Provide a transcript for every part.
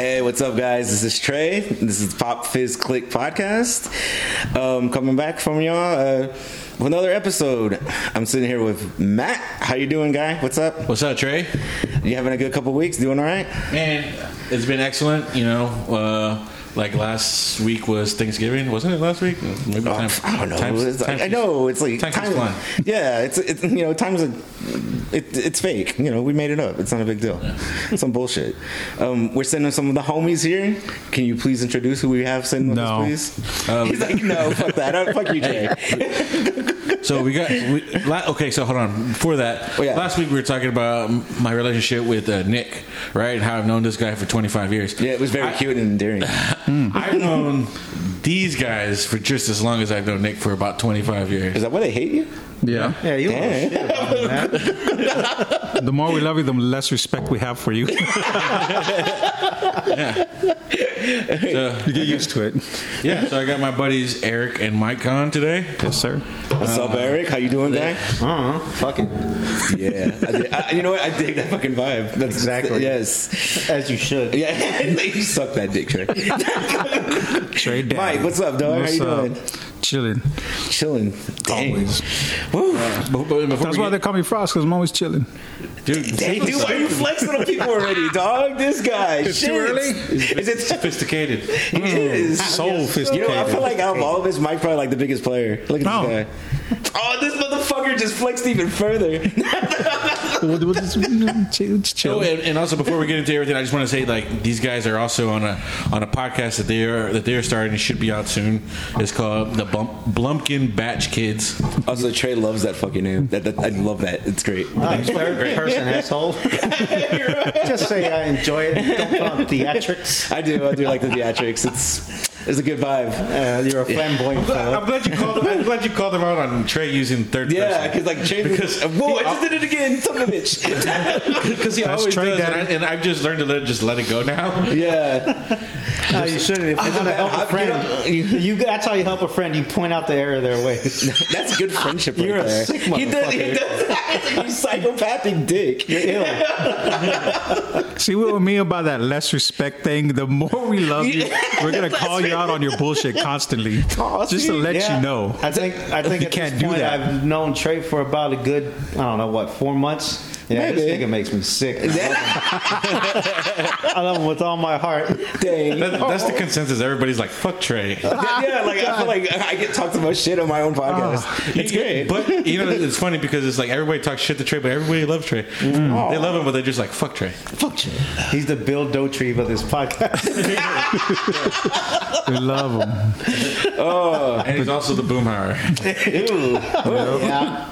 Hey, what's up, guys? This is Trey. This is Pop Fizz Click podcast. Coming back from y'all with another episode. I'm sitting here with Matt. How you doing, guy? What's up? What's up, Trey? You having a good couple weeks? Doing all right? Man, it's been excellent. You know, like last week was Thanksgiving, wasn't it? Last week? Maybe I don't know. Time's flying. Yeah, it's you know, time's it's fake. You know, we made it up. It's not a big deal. Yeah. Some bullshit. We're sending some of the homies here. Can you please introduce who we have sitting with us, please? He's like, no, fuck that. Fuck you, Jay. So we got okay. So hold on. Before that, last week we were talking about my relationship with Nick, right? And how I've known this guy for 25 years. Yeah, it was very cute and endearing. I've known these guys for just as long as I've known Nick for about 25 years. Is that why they hate you? Yeah. Yeah, you shit about that. The more we love you, the less respect we have for you. So, you get used to it. Yeah, so I got my buddies Eric and Mike on today. Yes, sir. What's up, Eric? How you doing, guy? Fucking. Yeah. You know what? I dig that fucking vibe. That's exactly. Yes. As you should. Yeah. You suck that dick, Trey. Trey down. Mike, what's up, dog? How you doing? Chilling. Dang. Always. Woo. That's why they call me Frost, because I'm always chilling. Dude, they do. Why are you flexing on people already, dog? This guy. It's too early. Is it sophisticated? He is. So sophisticated. You know, I feel like out of all of us, Mike's probably like the biggest player. Look at this guy. Oh, this motherfucker just flexed even further. Chill. Oh, and also before we get into everything, I just want to say, like, these guys are also on a podcast that they're starting. It should be out soon. It's called the Blumpkin Batch Kids. Also, Trey loves that fucking name. I love that. It's great. Thanks, third person asshole. Just say I enjoy it. Don't put on theatrics. I do like the theatrics. It's a good vibe. You're a flamboyant fellow. I'm glad you called him out on Trey using third person. Yeah, like, Trey, whoa, I just did it again. Son of a bitch. Because he always does, and I've just learned to let it go now. Yeah. No, you shouldn't. If you're going to help a friend, that's how you help a friend. You point out the error of their ways. That's good friendship right there. You're a sick motherfucker. He does that. You psychopathic dick. You're ill. See, what with me about that less respect thing, the more we love you, we're going to call you out on your bullshit constantly. Just to let you know. I think you can't do that. I've known Trey for about a good, I don't know, 4 months? Yeah, This nigga makes me sick. I love him with all my heart. Dang. That's the consensus. Everybody's like, fuck Trey. Yeah, like, God. I feel like I get talked about shit on my own podcast. It's great. But, you know, it's funny because it's like everybody talks shit to Trey, but everybody loves Trey. They love him, but they're just like, fuck Trey. Fuck Trey. He's the Bill Dotrieve of this podcast. We love him. Oh, and he's also the Boomhauer. Ew. Yeah.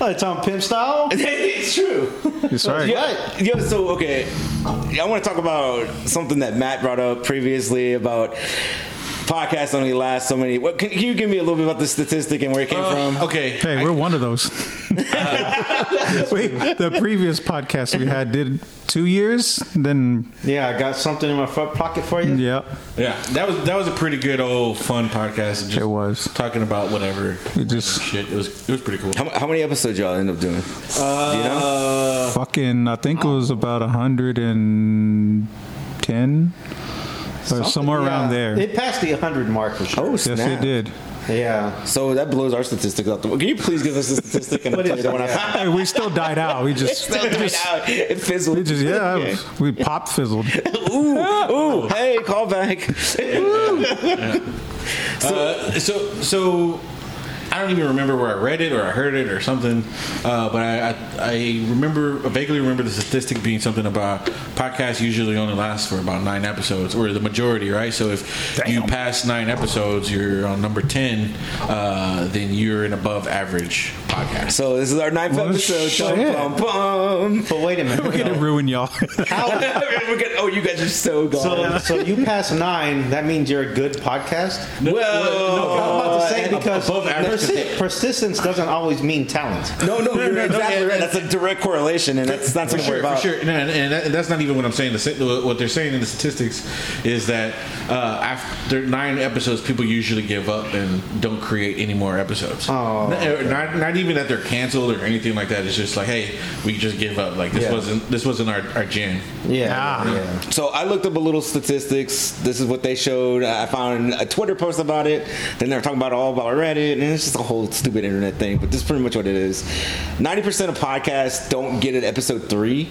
Oh, Tom Pimp style? It's true. That's right. Yeah, so, okay. I want to talk about something that Matt brought up previously about podcasts only last so many. What, can you give me a little bit about the statistic and where it came from? Okay. Hey, we're one of those. Wait, the previous podcast we had did 2 years, then... Yeah, I got something in my front pocket for you. Yeah. That was a pretty good old fun podcast. Just it was. Talking about whatever. It was pretty cool. How many episodes y'all end up doing? You know? I think it was about 110. So somewhere around there. It passed the 100 mark for sure. Oh, snap. Yes, it did. Yeah. So that blows our statistics out the window. Can you please give us a statistic? And hey, we still died out. We just died out. It fizzled. We pop fizzled. Ooh. Hey, call back. So I don't even remember where I read it or I heard it or something, but I vaguely remember the statistic being something about podcasts usually only last for about 9 episodes, or the majority, right? So if you pass 9 episodes, you're on number 10, then you're an above average podcast. So this is our 9th episode. But wait a minute. We're going to ruin y'all. You guys are so gone. So you pass 9, that means you're a good podcast? Well, no, I'm about to say because... Above average? persistence doesn't always mean talent. No, you're exactly right. That's a direct correlation, and that's not something to worry about. For sure. And that's not even what I'm saying. What they're saying in the statistics is that after 9 episodes, people usually give up and don't create any more episodes. Not even that they're canceled or anything like that. It's just like, hey, we just give up. Like this wasn't our jam. Yeah. So I looked up a little statistics. This is what they showed. I found a Twitter post about it. Then they're talking about all about Reddit, and it's just a whole stupid internet thing. But this is pretty much what it is. 90% of podcasts don't get an episode 3.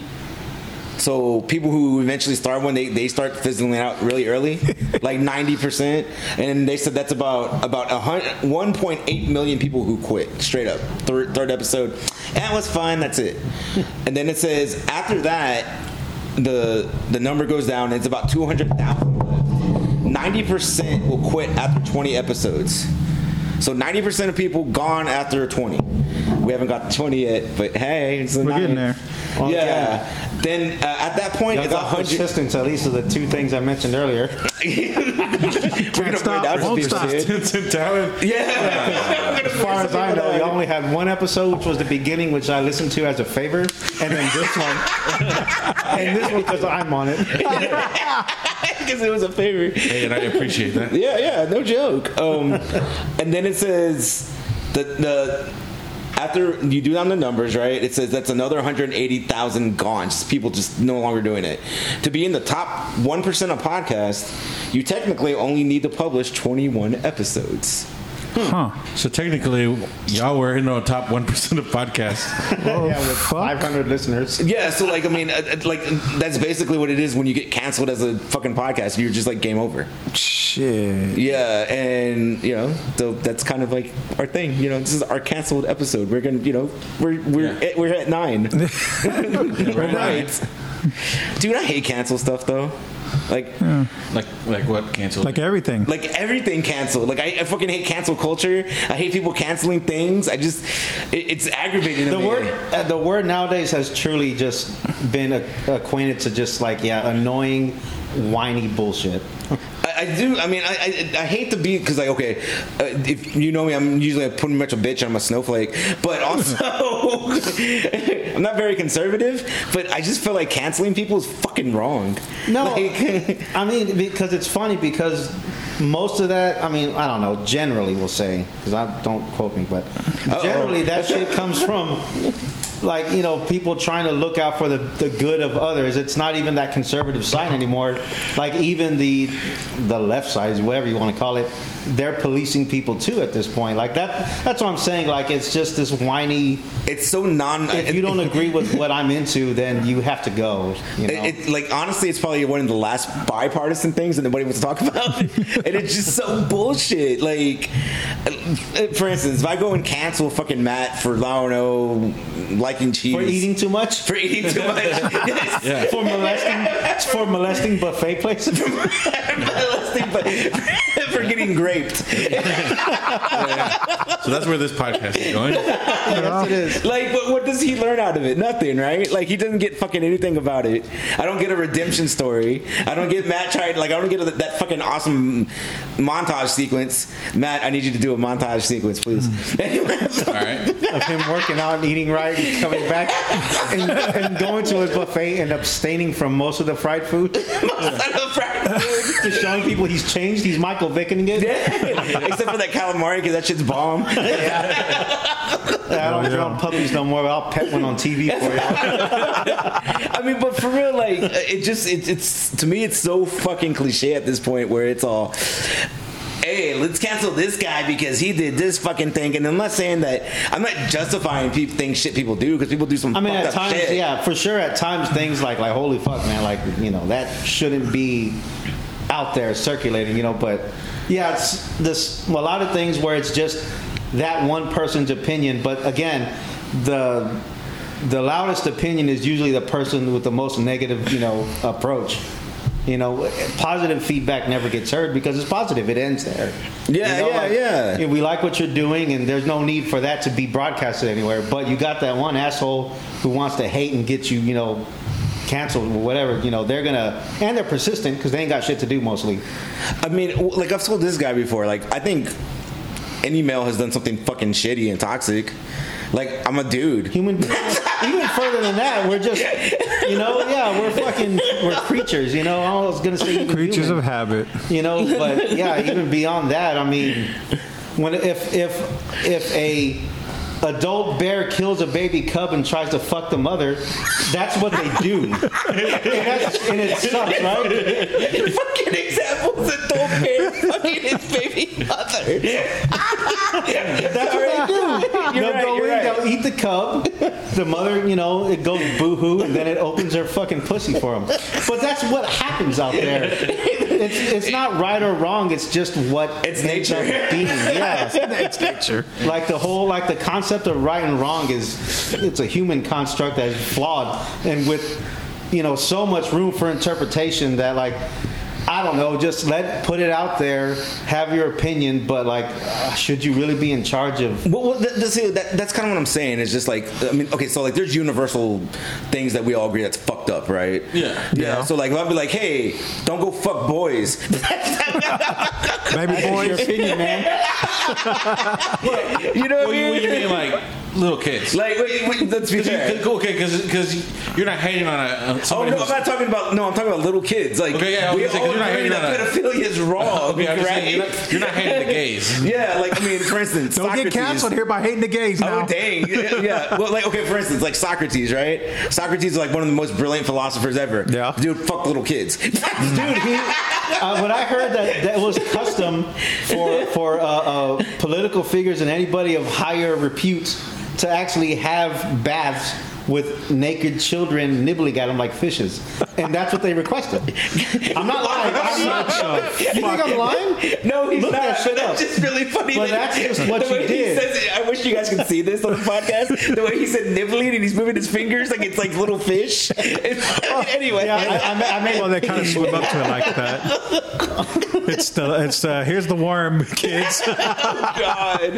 So people who eventually start one, they start fizzling out really early, like 90%. And they said that's about 1.8 million people who quit straight up. Third episode, and it was fun. That's it. And then it says after that, the number goes down. It's about 200,000. 90% will quit after 20 episodes. So 90% of people gone after 20. We haven't got 20 yet, but hey, it's we're getting there. Yeah. Then at that point, it's 100. Persistence, at least, of the two things I mentioned earlier. Won't stop. Yeah. As far as I know, we only had one episode, which was the beginning, which I listened to as a favor, and then this one, and this one because I'm on it. Because it was a favorite. Hey, and I appreciate that. Yeah, no joke. And then it says the after you do down the numbers, right? It says that's another 180,000 gone. Just people just no longer doing it. To be in the top 1% of podcasts, you technically only need to publish 21 episodes. So technically, y'all were in the top 1% of podcasts. Oh, yeah, with 500 listeners. Yeah, so like, I mean, like that's basically what it is when you get canceled as a fucking podcast. You're just like game over. Shit. Yeah, and you know, so that's kind of like our thing. You know, this is our canceled episode. We're gonna, you know, we're at 9. Right. Dude, I hate cancel stuff though. Like what canceled? Like everything canceled. Like I fucking hate cancel culture. I hate people canceling things. I just it's aggravating. The word nowadays has truly just been acquainted to just like annoying, whiny bullshit. I do. I mean, I hate to be because like if you know me, I'm usually pretty much a bitch. I'm a snowflake, but also I'm not very conservative. But I just feel like canceling people is fucking wrong. No, like, I mean because it's funny because most of that. I mean, I don't know. Generally, we'll say because I don't quote me, but generally that shit comes from. Like, you know, people trying to look out for the good of others. It's not even that conservative side anymore. Like, even the left side, whatever you want to call it, they're policing people, too, at this point. Like, that's what I'm saying. Like, it's just this whiny... It's so non... If you don't agree with what I'm into, then you have to go, you know? Like, honestly, it's probably one of the last bipartisan things that nobody wants to talk about. And it's just so bullshit. Like, for instance, if I go and cancel fucking Matt for, I don't know, liking cheese. For eating too much. Yes. Yeah. For molesting buffet places. For getting raped. Yeah. So that's where this podcast is going. Yes, it is. Like, what does he learn out of it? Nothing, right? Like, he doesn't get fucking anything about it. I don't get a redemption story. I don't get Matt tried. Like, I don't get that fucking awesome montage sequence. Matt, I need you to do a montage sequence, please. All right. Of him working out and eating right, and coming back and going to his buffet and abstaining from most of the fried food. Just showing people he's changed. He's Michael Vicking it. Yeah. Except for that calamari, because that shit's bomb. Yeah. I don't drown puppies no more. But I'll pet one on TV for you. I mean, but for real, like it just—it's to me, it's so fucking cliche at this point where it's all. Hey, let's cancel this guy because he did this fucking thing. And I'm not saying that I'm not justifying things shit people do because people do some. I mean, at times, shit. Yeah, for sure. At times, things like holy fuck, man, like you know that shouldn't be out there circulating, you know. But yeah, it's this a lot of things where it's just that one person's opinion. But again, the loudest opinion is usually the person with the most negative, you know, approach. You know, positive feedback never gets heard because it's positive. It ends there. Yeah, you know, yeah. We like what you're doing, and there's no need for that to be broadcasted anywhere. But you got that one asshole who wants to hate and get you, you know, canceled or whatever. You know, they're going to... And they're persistent because they ain't got shit to do mostly. I mean, like, I've told this guy before. Like, I think... any male has done something fucking shitty and toxic. Like, I'm a dude. Human beings. Even further than that, we're just, you know, yeah, we're creatures, you know. I was going to say creatures human, of habit. You know, but yeah, even beyond that, I mean, when if a adult bear kills a baby cub and tries to fuck the mother, that's what they do. And it sucks, right? Fucking examples, adult bear fucking his baby mother. That's what they do. They'll eat the cub. The mother, you know, it goes boo-hoo, and then it opens her fucking pussy for him. But that's what happens out there. It's not right or wrong. It's just what it's nature. Being. Yeah, it's nature. Like the concept of right and wrong is, it's a human construct that is flawed and with, you know, so much room for interpretation that, like, I don't know, just put it out there, have your opinion, but, like, should you really be in charge of... Well, that's kind of what I'm saying. It's just, like, I mean, okay, so, like, there's universal things that we all agree that's fucked up, right? Yeah. So, like, if I'd be like, hey, don't go fuck boys. Maybe boys. Your opinion, man. You know what you mean, like... Little kids. Like, wait, let's be fair. Okay, because you're not hating on a... I'm not talking about... No, I'm talking about little kids. Like, okay, yeah, we all agree that pedophilia is wrong, okay, right? Saying, you're not hating the gays. Yeah, like, I mean, for instance, don't Socrates, get canceled here by hating the gays now. Oh, dang. Yeah. Well, like, okay, for instance, like Socrates, right? Socrates is, like, one of the most brilliant philosophers ever. Yeah. Dude, fuck little kids. Dude, when I heard that was custom for political figures and anybody of higher repute to actually have baths with naked children nibbling at them like fishes, and that's what they requested. I'm not lying. I'm not sure. You think I'm lying? No, he's Look not. That shit that's up. Just really funny. But that's just what you did. I wish you guys could see this on the podcast. The way he said nibbling and he's moving his fingers like it's like little fish. Anyway, yeah, I made one that kind of swim up to it like that. It's here's the worm, kids. Oh God!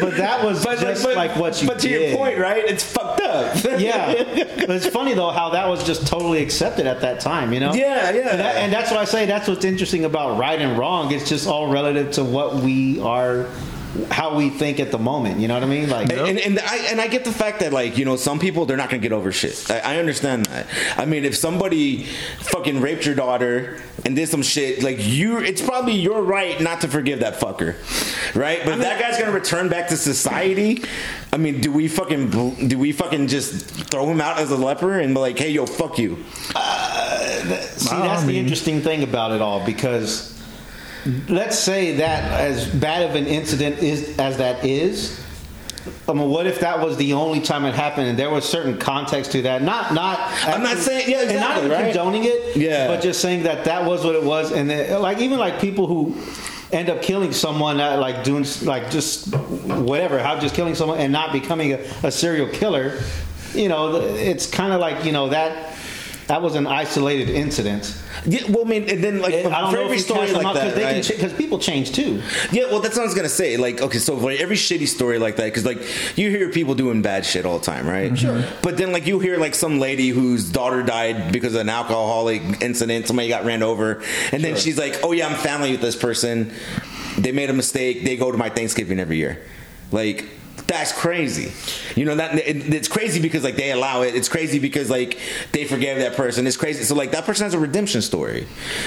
But that was like what you did. But to your point, right? It's fucked up. Yeah, but it's funny though how that was just totally accepted at that time, you know? Yeah. And that's what I say. That's what's interesting about right and wrong. It's just all relative to what we are, how we think at the moment. You know what I mean? Like, and I get the fact that, like, you know, some people, they're not gonna get over shit. I understand that. I mean, if somebody fucking raped your daughter and did some shit, like, it's probably your right not to forgive that fucker, right? But I mean, that guy's gonna return back to society. I mean, do we fucking just throw him out as a leper and be like, hey, yo, fuck you? That's the interesting thing about it all, because let's say that as bad of an incident as that is, I mean, what if that was the only time it happened and there was certain context to that? I'm not saying, yeah, exactly, and not right? Condoning it, yeah, but just saying that was what it was, and then, like, even like people who end up killing someone, like doing like just whatever, how just killing someone and not becoming a serial killer, you know, it's kind of like, you know, that was an isolated incident. Yeah, well, I mean, and then, like, I don't for know every story like that, because right? People change too. Yeah, well, that's what I was gonna say. Like, okay, so for every shitty story like that, because, like, you hear people doing bad shit all the time, right? Mm-hmm. Sure. But then, like, you hear, like, some lady whose daughter died because of an alcoholic incident. Somebody got ran over, and then she's like, "Oh yeah, I'm family with this person. They made a mistake. They go to my Thanksgiving every year." Like, that's crazy. You know, it's crazy because, like, they allow it. It's crazy because, like, they forgave that person. It's crazy. So, like, that person has a redemption story.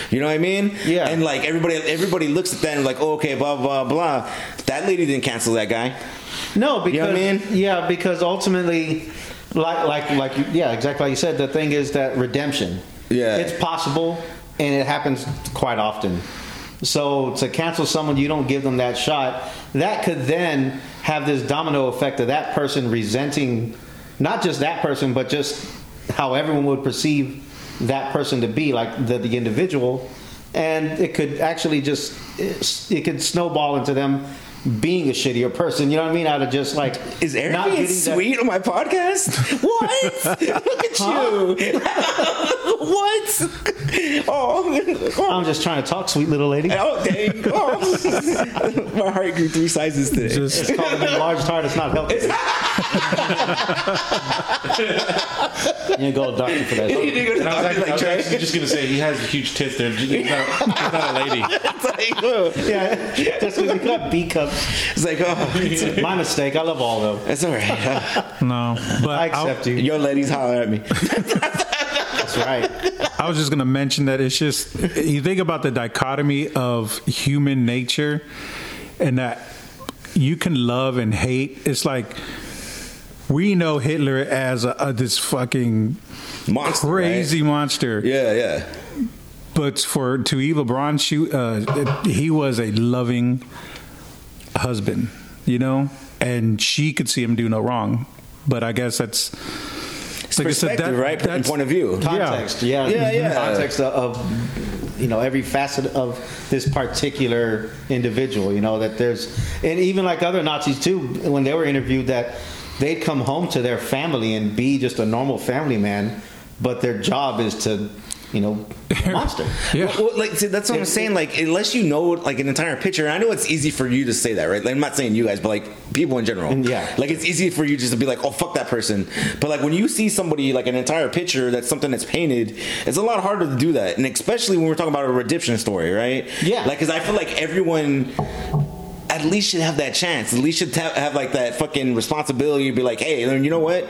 You know what I mean? Yeah. And, like, everybody looks at that and, like, oh, okay, blah, blah, blah. That lady didn't cancel that guy. No, because, you know what I mean? Yeah, because ultimately, like, yeah, exactly like you said, the thing is that redemption. Yeah. It's possible, and it happens quite often. So to cancel someone, you don't give them that shot. That could then have this domino effect of that person resenting not just that person, but just how everyone would perceive that person to be, like the individual. And it could actually it could snowball into them being a shittier person, you know what I mean? Out of just like, is Eric being sweet on my podcast? What? Look at you. What? Oh, I'm just trying to talk, sweet little lady. Oh, there you go. My heart grew 3 sizes today. Just call it a large heart. It's not healthy. You go to doctor for that. I was just gonna say he has a huge tits there. He's not a lady. It's like, oh. Yeah, that's what we got. B cups. It's like, oh, my mistake. I love all of them. It's all right. No, but I accept you. Your ladies holler at me. That's right. I was just gonna mention that it's just, you think about the dichotomy of human nature, and that you can love and hate. It's like, we know Hitler as this fucking monster, crazy monster. Yeah, yeah. But to Eva Braun, he was a loving husband, you know, and she could see him do no wrong. But I guess that's perspective, right? That's point of view, context. Yeah. Context of every facet of this particular individual. You know that there's, and even like other Nazis too, when they were interviewed, that they'd come home to their family and be just a normal family man, but their job is to, monster. Yeah. Well, like, see, that's what I'm saying. Like, unless you know, like, an entire picture, and I know it's easy for you to say that, right? Like, I'm not saying you guys, but like people in general. Yeah. Like, it's easy for you just to be like, oh, fuck that person. But like, when you see somebody, like an entire picture, that's something that's painted, it's a lot harder to do that. And especially when we're talking about a redemption story, right? Yeah. Like, because I feel like everyone at least should have that chance. At least should have like that fucking responsibility to be like, hey, you know what?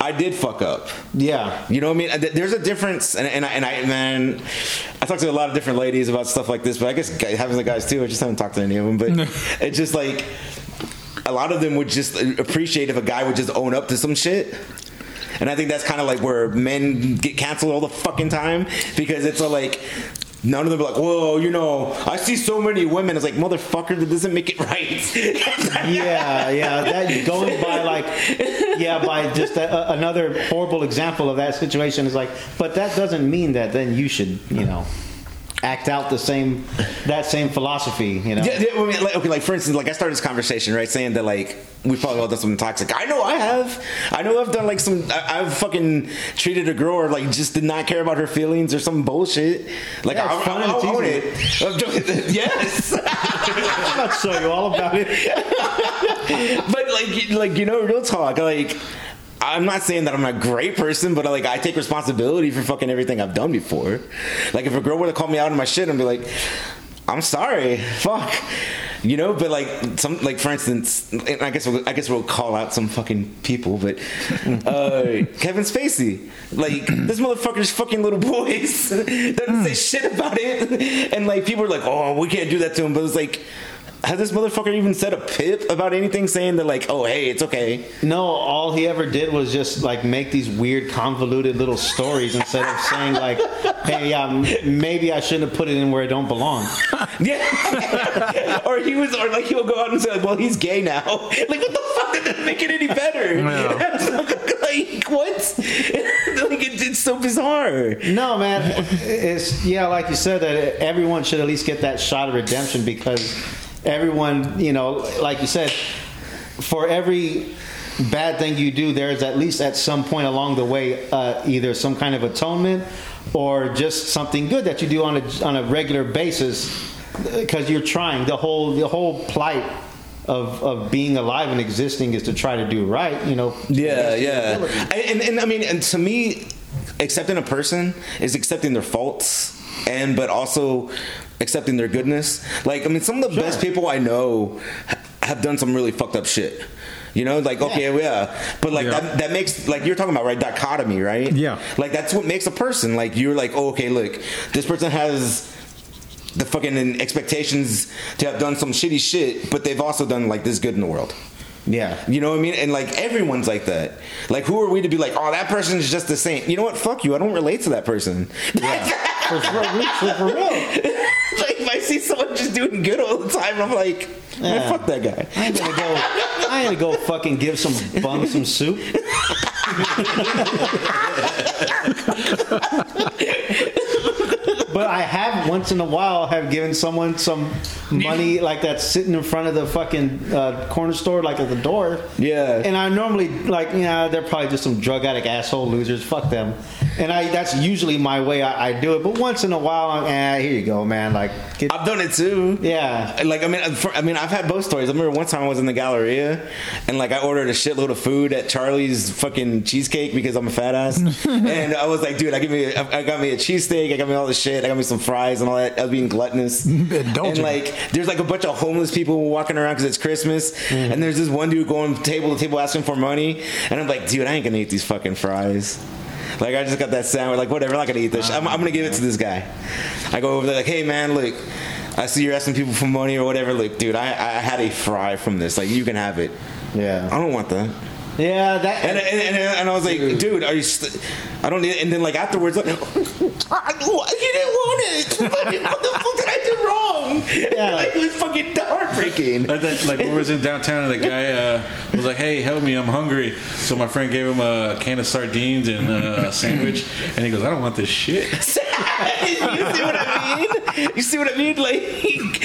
I did fuck up. Yeah. You know what I mean? There's a difference. And I talked to a lot of different ladies about stuff like this, but I guess it happens to guys too. I just haven't talked to any of them. But it's just like, a lot of them would just appreciate if a guy would just own up to some shit. And I think that's kind of like where men get canceled all the fucking time, because it's like, none of them are like, whoa, I see so many women. It's like, motherfucker, that doesn't make it right. yeah. That going by by just that, another horrible example of that situation is like, but that doesn't mean that then you should, act out that same philosophy, Yeah, I mean, for instance, I started this conversation, right, saying that, we've probably all done something toxic. I know I have. I know I've done, I've fucking treated a girl or, just did not care about her feelings or some bullshit. I own it. Yes. I'm not showing you all about it. But, real talk, I'm not saying that I'm a great person, but I take responsibility for fucking everything I've done before. If a girl were to call me out on my shit, I'd be like, I'm sorry, fuck. But for instance, and I guess we'll call out some fucking people, but Kevin Spacey, this motherfucker's fucking little boys doesn't say shit about it, and people are like, oh, we can't do that to him, but it's like, has this motherfucker even said a pip about anything, saying that oh, hey, it's okay? No, all he ever did was just make these weird convoluted little stories instead of saying hey, maybe I shouldn't have put it in where it don't belong. Yeah. or he'll go out and say well, he's gay now. What the fuck? That doesn't make it any better. No. What? It's so bizarre. No, man. It's like you said, that everyone should at least get that shot of redemption, because everyone, like you said, for every bad thing you do, there's at least at some point along the way either some kind of atonement or just something good that you do on a regular basis, because you're trying. The whole plight of being alive and existing is to try to do right. And to me, accepting a person is accepting their faults, but also accepting their goodness. Some of the best people I know have done some really fucked up shit. That makes, you're talking about, right, dichotomy, right? Yeah. That's what makes a person. You're like, oh, okay, look, this person has the fucking expectations to have done some shitty shit, but they've also done, this good in the world. Yeah. You know what I mean? And, everyone's like that. Who are we to be like, oh, that person's just the same. You know what? Fuck you. I don't relate to that person. Yeah. For real. If I see someone just doing good all the time, I'm like, man, fuck that guy. I ain't gonna go fucking give some bum some soup. But I have, once in a while, have given someone some money that's sitting in front of the fucking corner store, at the door. Yeah. And I normally, they're probably just some drug addict asshole losers. Fuck them. And that's usually my way I do it. But once in a while, here you go, man. Like I've done it too. Yeah. Like I've had both stories. I remember one time I was in the Galleria, and like I ordered a shitload of food at Charlie's fucking cheesecake because I'm a fat ass. And I was like, dude, I got me a cheesesteak. I got me all this shit. I got me some fries and all that. I was being gluttonous. And like there's like a bunch of homeless people walking around because it's Christmas, and there's this one dude going table to table asking for money, and I'm like, dude, I ain't gonna eat these fucking fries. Like, I just got that sandwich. Like, whatever. I'm not going to eat this. I'm going to give it to this guy. I go over there like, hey, man, look, I see you're asking people for money or whatever. Look, dude, I had a fry from this. Like, you can have it. Yeah. I don't want that. Yeah. That. And I was like, dude, are you... I don't need it. And then, like, afterwards, like, you didn't want it. What the fuck did I do wrong? Yeah. Like, it was fucking heartbreaking. Like, we was in downtown, and the guy was like, hey, help me, I'm hungry. So my friend gave him a can of sardines and a sandwich. And he goes, I don't want this shit. You see what I mean? You see what I mean? Like,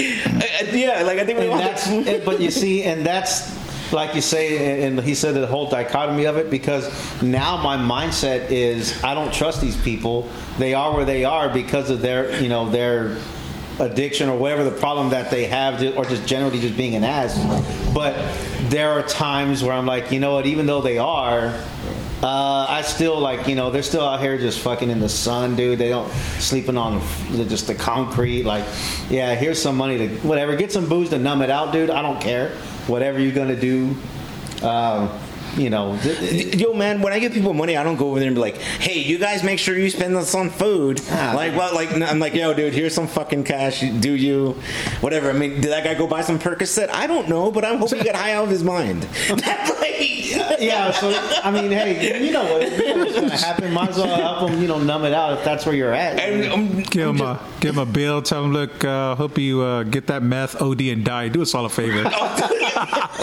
yeah, like, I think we want that. But you see, and that's... Like you say, and he said the whole dichotomy of it, because now my mindset is I don't trust these people. They are where they are because of their, you know, their addiction or whatever the problem that they have, or just generally just being an ass. But there are times where I'm like, you know what, even though they are... I still like, you know, they're still out here just fucking in the sun, dude. They don't sleeping on just the concrete. Like, yeah, here's some money to whatever. Get some booze to numb it out, dude. I don't care. Whatever you're gonna do, you know. Yo, man, when I give people money, I don't go over there and be like, hey, you guys make sure you spend this on food. Like, well, like, I'm like, yo, dude, here's some fucking cash. Do you, whatever. I mean, did that guy go buy some Percocet? I don't know, but I hope he got high out of his mind. That's like, yeah, so, I mean, hey, you know what's going to happen. Might as well help him, you know, numb it out if that's where you're at. Give him a bill. Tell him, look, hope you get that meth, OD, and die. Do us all a favor.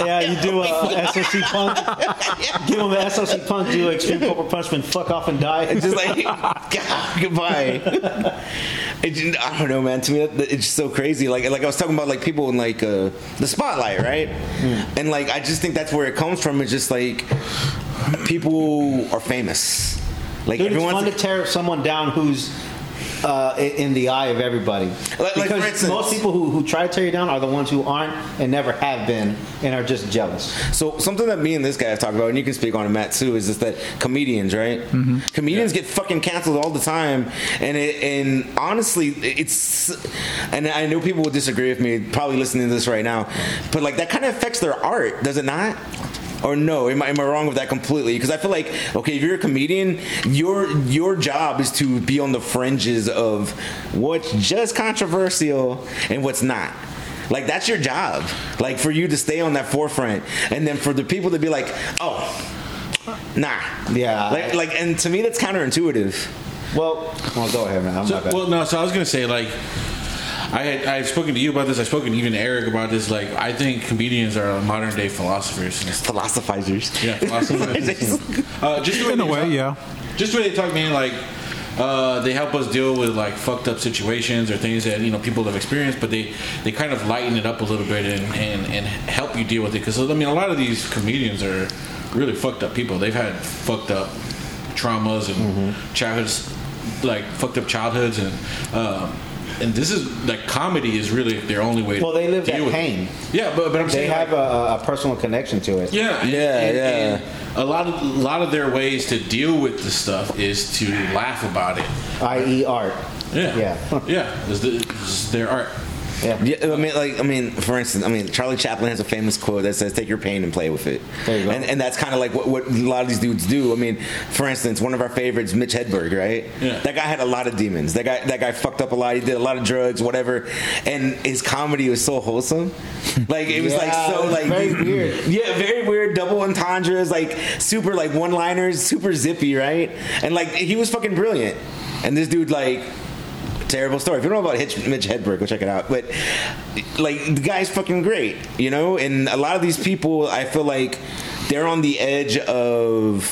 Yeah, you do SOC Punk. Give him an SLC Punk, do extreme corporal punishment, fuck off and die. It's just like, God, goodbye. I don't know, man. To me, it's just so crazy. Like I was talking about, like people in like the spotlight, right? And like, I just think that's where it comes from. It's just like people are famous. Like, dude, it's fun to tear someone down who's in the eye of everybody. Because for instance, most people who try to tear you down are the ones who aren't and never have been and are just jealous. So something that me and this guy have talked about, and you can speak on it, Matt, too, is just that comedians, right? Mm-hmm. Comedians get fucking canceled all the time, and honestly, it's, and I know people will disagree with me, probably listening to this right now, but like that kind of affects their art, does it not? Or no, am I wrong with that completely? Because I feel like, okay, if you're a comedian, your job is to be on the fringes of what's just controversial and what's not. Like, that's your job. Like, for you to stay on that forefront. And then for the people to be like, oh, nah. Yeah. Like, and to me, that's counterintuitive. Well, go ahead, man. So I was going to say, like, I've spoken to you about this. I've spoken even to Eric about this. Like, I think comedians are modern day philosophers. Philosophizers. Yeah, philosophizers. Just in a way, just the way they talk, man. Like, they help us deal with like fucked up situations or things that, you know, people have experienced, but they kind of lighten it up a little bit and help you deal with it. Because I mean, a lot of these comedians are really fucked up people. They've had fucked up traumas and fucked up childhoods and. And this is like comedy is really their only way. Well, they live that pain. Yeah, but I'm saying they have a personal connection to it. Yeah, and a lot of their ways to deal with the stuff is to laugh about it, i.e., art. Yeah. It's their art. Yeah. I mean, for instance, Charlie Chaplin has a famous quote that says, "Take your pain and play with it." There you go. And that's kind of like what a lot of these dudes do. I mean, for instance, one of our favorites, Mitch Hedberg, right? Yeah. That guy had a lot of demons. That guy fucked up a lot. He did a lot of drugs, whatever. And his comedy was so wholesome. Like it was very weird. Yeah, very weird. Double entendres, like super like one-liners, super zippy, right? And like he was fucking brilliant. And this dude like. Terrible story. If you don't know about Mitch Hedberg, go check it out. But like the guy's fucking great, you know. And a lot of these people, I feel like they're on the edge of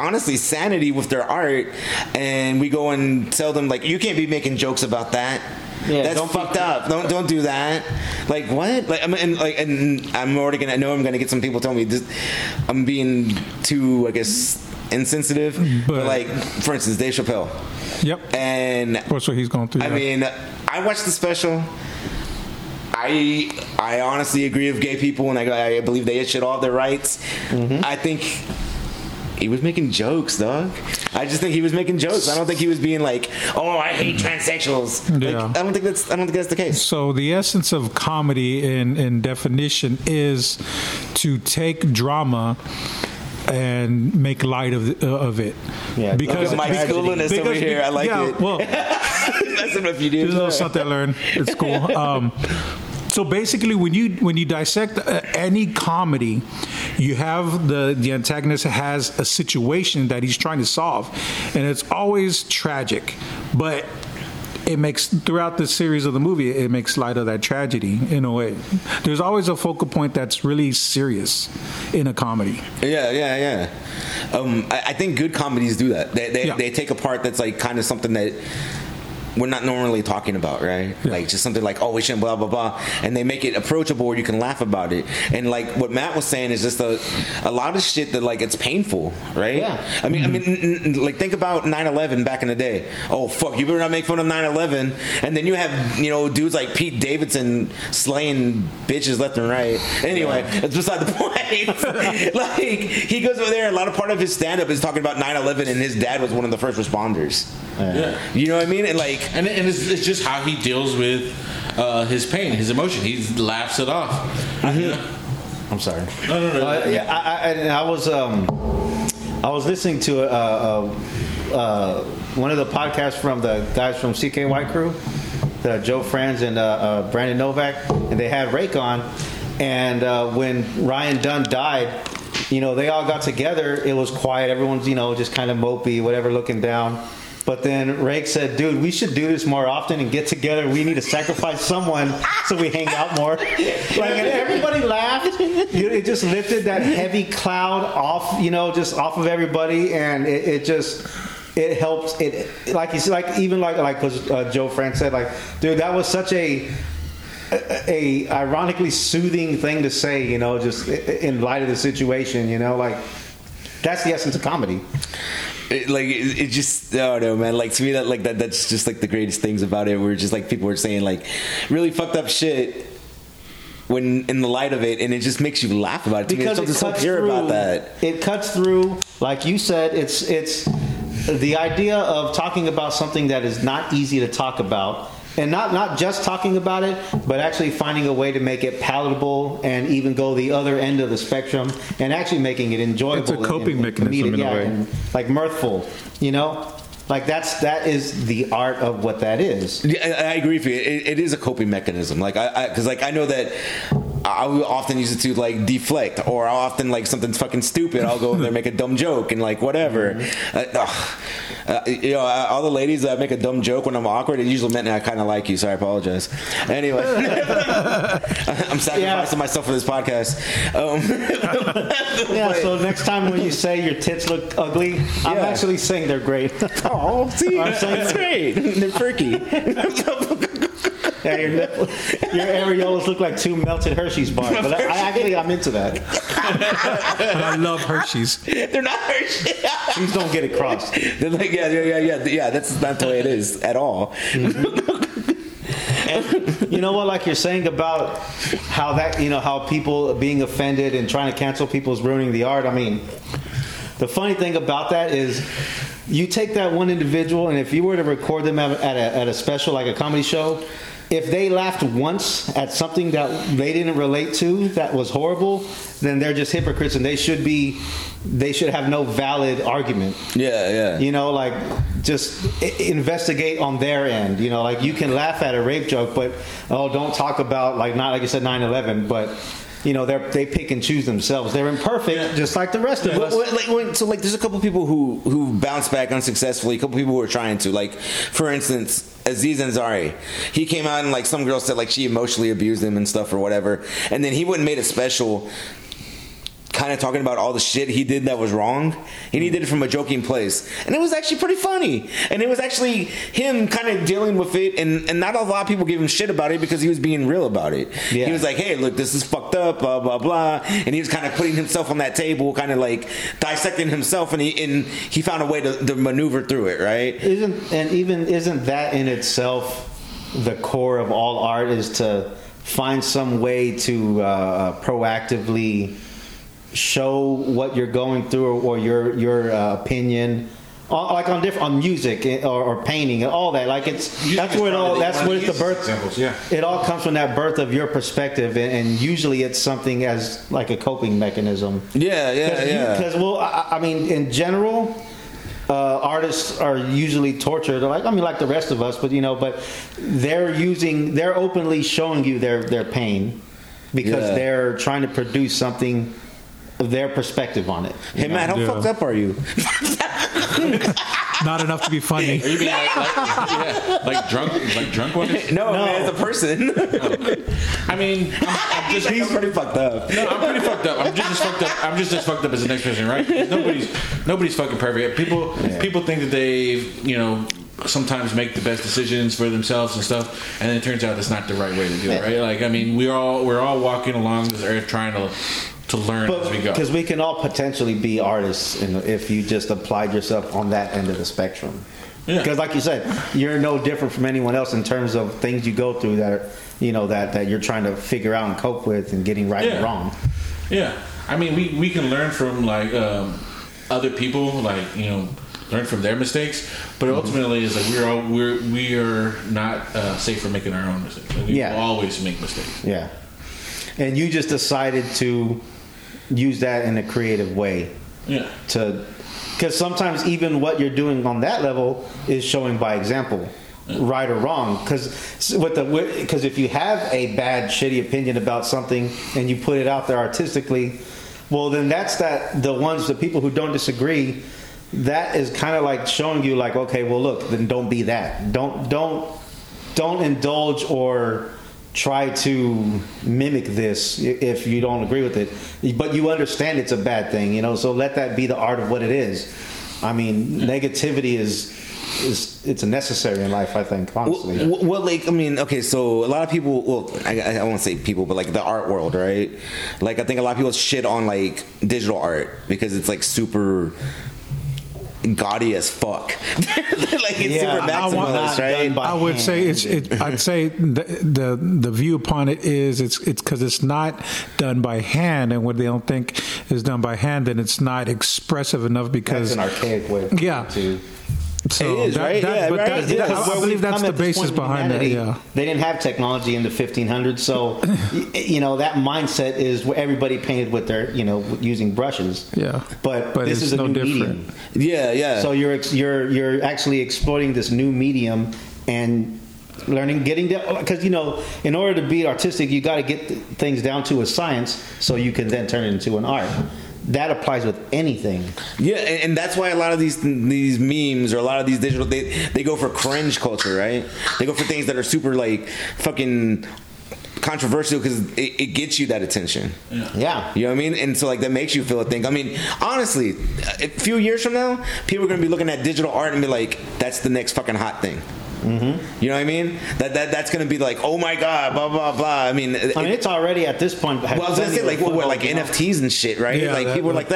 honestly sanity with their art, and we go and tell them like, you can't be making jokes about that. Yeah, that's fucked up. Don't do that. Like what? Like I'm already gonna. I know I'm gonna get some people telling me this. I'm being too, I guess. insensitive, but like, for instance, Dave Chappelle. Yep. And that's what he's going through. I mean, I watched the special. I honestly agree with gay people, and I believe they should all have their rights. Mm-hmm. I think he was making jokes, dog. I just think he was making jokes. I don't think he was being like, "Oh, I hate transsexuals." Yeah. Like, I don't think that's the case. So the essence of comedy in definition is to take drama and make light of it. Yeah, because Mike's coolness over here. I like it. Well, that's enough. You do. There's a little something I learned. It's cool. So basically, when you dissect any comedy, you have the antagonist has a situation that he's trying to solve, and it's always tragic, but it makes, throughout the series of the movie, it makes light of that tragedy in a way. There's always a focal point that's really serious in a comedy. Yeah. I think good comedies do that. They take a part that's like kind of something that we're not normally talking about, right? Yeah. Like just something like, oh, we shouldn't blah, blah, blah. And they make it approachable where you can laugh about it. And like what Matt was saying is just a lot of shit that like it's painful, right? Yeah. I mean, like think about 9/11 back in the day. Oh, fuck, you better not make fun of 9/11. And then you have, dudes like Pete Davidson slaying bitches left and right. Anyway, that's beside the point. Like he goes over there, a lot of part of his stand-up is talking about 9/11 and his dad was one of the first responders. Yeah. You know what I mean? And like, and it's just how he deals with his pain, his emotion. He laughs it off. Mm-hmm. I'm sorry. No. I was listening to one of the podcasts from the guys from CKY Crew, the Joe Franz and Brandon Novak, and they had Rake on. And when Ryan Dunn died, they all got together. It was quiet. Everyone's just kind of mopey, whatever, looking down. But then Rake said, dude, we should do this more often and get together. We need to sacrifice someone so we hang out more. And everybody laughed. It just lifted that heavy cloud off, just off of everybody. And it helped. It like you see, like even like what Joe Frank said, like, dude, that was such a ironically soothing thing to say, just in light of the situation, like that's the essence of comedy. I don't know, man. Like to me, that's just like the greatest things about it. Where just like people are saying like really fucked up shit when in the light of it, and it just makes you laugh about it. Because it's so pure about that. It cuts through, like you said. It's the idea of talking about something that is not easy to talk about, and not just talking about it, but actually finding a way to make it palatable and even go the other end of the spectrum and actually making it enjoyable. It's a coping mechanism in a way. And, like mirthful, Like that is the art of what that is. Yeah, I agree with you. It is a coping mechanism. Like I know that I will often use it to like deflect, or I'll often like something's fucking stupid. I'll go over there and make a dumb joke and like whatever. All the ladies that make a dumb joke when I'm awkward, it usually meant I kind of like you, so I apologize. Anyway, I'm sacrificing myself for this podcast. So next time when you say your tits look ugly, I'm actually saying they're great. Oh, see, that's great. They're perky. Yeah, your areolas look like two melted Hershey's bars. But I'm into that. I love Hershey's. They're not Hershey's. Please don't get it crossed. They're like, yeah. That's not the way it is at all. Mm-hmm. And you know what? Like you're saying about how that, how people being offended and trying to cancel people is ruining the art. I mean, the funny thing about that is, you take that one individual, and if you were to record them at a special, like a comedy show, if they laughed once at something that they didn't relate to that was horrible, then they're just hypocrites, and they should have no valid argument. Yeah. Like just investigate on their end. Like you can laugh at a rape joke, but don't talk about like, not like you said, 9/11, but. They pick and choose themselves. They're imperfect, just like the rest of us. So there's a couple people who bounce back unsuccessfully. A couple people who are trying to, like, for instance, Aziz Ansari. He came out and like some girl said like she emotionally abused him and stuff or whatever, and then he went and made a special kind of talking about all the shit he did that was wrong, and he did it from a joking place, and it was actually pretty funny, and it was actually him kind of dealing with it, and not a lot of people gave him shit about it because he was being real about it. Yeah. He was like, hey, look, this is fucked up, blah, blah, blah, and he was kind of putting himself on that table, kind of like dissecting himself, and he found a way to maneuver through it, right? Isn't that in itself the core of all art, is to find some way to proactively show what you're going through or your opinion, like on music or painting and all that. Like it all comes from that birth of your perspective, and usually it's something as like a coping mechanism. Because in general. Artists are usually tortured, like the rest of us, but they're openly showing you their pain because they're trying to produce something, their perspective on it. Hey, Matt, how fucked up are you? Not enough to be funny. Are you being like drunk one? No, man, it's a person. I'm pretty fucked up. No, I'm pretty fucked up. I'm just as fucked up. I'm just as fucked up as the next person, right? Nobody's fucking perfect. People think that they, sometimes make the best decisions for themselves and stuff, and then it turns out that's not the right way to do it, right? We're all walking along this earth trying to learn as we go, because we can all potentially be artists if you just applied yourself on that end of the spectrum. Because like you said, you're no different from anyone else in terms of things you go through that are, that you're trying to figure out and cope with and getting right and wrong. We can learn from other people, learn from their mistakes, but ultimately it's we are not safe from making our own mistakes. We always make mistakes. And you just decided to use that in a creative way. Yeah. Because sometimes even what you're doing on that level is showing by example, right or wrong. Because if you have a bad, shitty opinion about something and you put it out there artistically, well, then that's the people who don't disagree. That is kind of like showing you, like, okay, well, look, then don't be that. Don't indulge or try to mimic this if you don't agree with it, but you understand it's a bad thing, so let that be the art of what it is. Negativity it's necessary in life, I think, honestly. So a lot of people, I won't say people, but the art world, right? I think a lot of people shit on digital art because it's super gaudy as fuck. Super maximalist, right? I'd say the view upon it is it's because it's not done by hand, and what they don't think is done by hand, then it's not expressive enough because that's an archaic way. So it is, right? I believe that's the basis behind that. Yeah. They didn't have technology in the 1500s, so that mindset is where everybody painted with their, using brushes. Yeah. But this is a new medium. Yeah, yeah. So you're actually exploiting this new medium and learning, getting down, because in order to be artistic, you got to get things down to a science, so you can then turn it into an art. That applies with anything. Yeah, and that's why a lot of these memes or a lot of these digital, they go for cringe culture, right? They go for things that are super fucking controversial because it gets you that attention. Yeah. You know what I mean? And so that makes you feel a thing. Honestly, a few years from now, people are going to be looking at digital art and be like, that's the next fucking hot thing. Mm-hmm. You know what I mean? That's going to be oh my god, blah blah blah. It's already at this point. Well, I was going to say NFTs and shit, right? Yeah, people that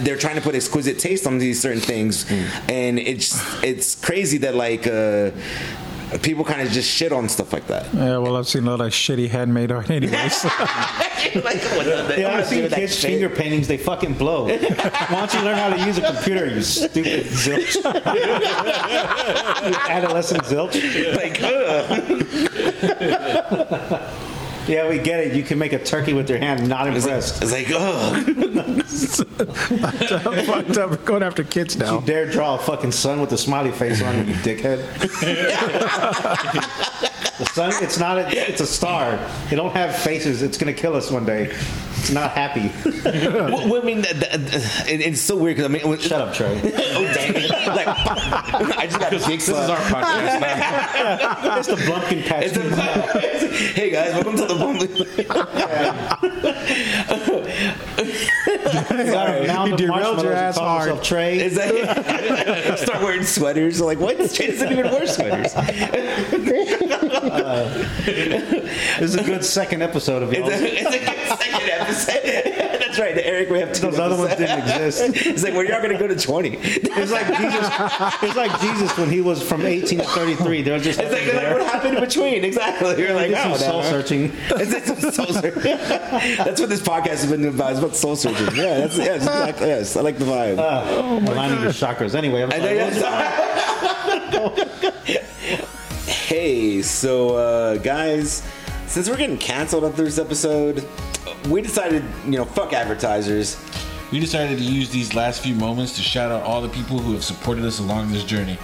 they're trying to put exquisite taste on these certain things, and it's crazy that people kind of just shit on stuff like that. Yeah, well, I've seen a lot of shitty handmade art anyways. I've seen kids' finger paintings, they fucking blow. Why don't you learn how to use a computer, you stupid zilch? You adolescent zilch? Yeah, we get it. You can make a turkey with your hand. Not impressed. Fucked up. We're going after kids now. Don't you dare draw a fucking sun with a smiley face on it, you dickhead. The sun, it's a star. They don't have faces. It's going to kill us one day. It's not happy. It's so weird because shut up, Trey. Oh, dang it. I just got a big slap. This is our podcast now. It's the Blumpkin Patch. Hey, guys, welcome to the Blumpkin. You derailed your ass hard. Trey. Is that start wearing sweaters? Like, what? Trey doesn't even wear sweaters. This is a good second episode of y'all. It's a good second episode. That's right. Eric, we have two. Those other ones didn't exist. It's like, well, you're not going to go to 20. It's like Jesus. It's like Jesus when he was from 18 to 33. They're just. It's like, what happened in between? Exactly. You're like, oh, soul searching. That's what this podcast has been about. It's about soul searching. Yeah, that's exactly. Yes, I like the vibe. Oh my God. Your chakras. Anyway, I'm sorry. Hey, so guys, since we're getting canceled on this episode, we decided, fuck advertisers. We decided to use these last few moments to shout out all the people who have supported us along this journey.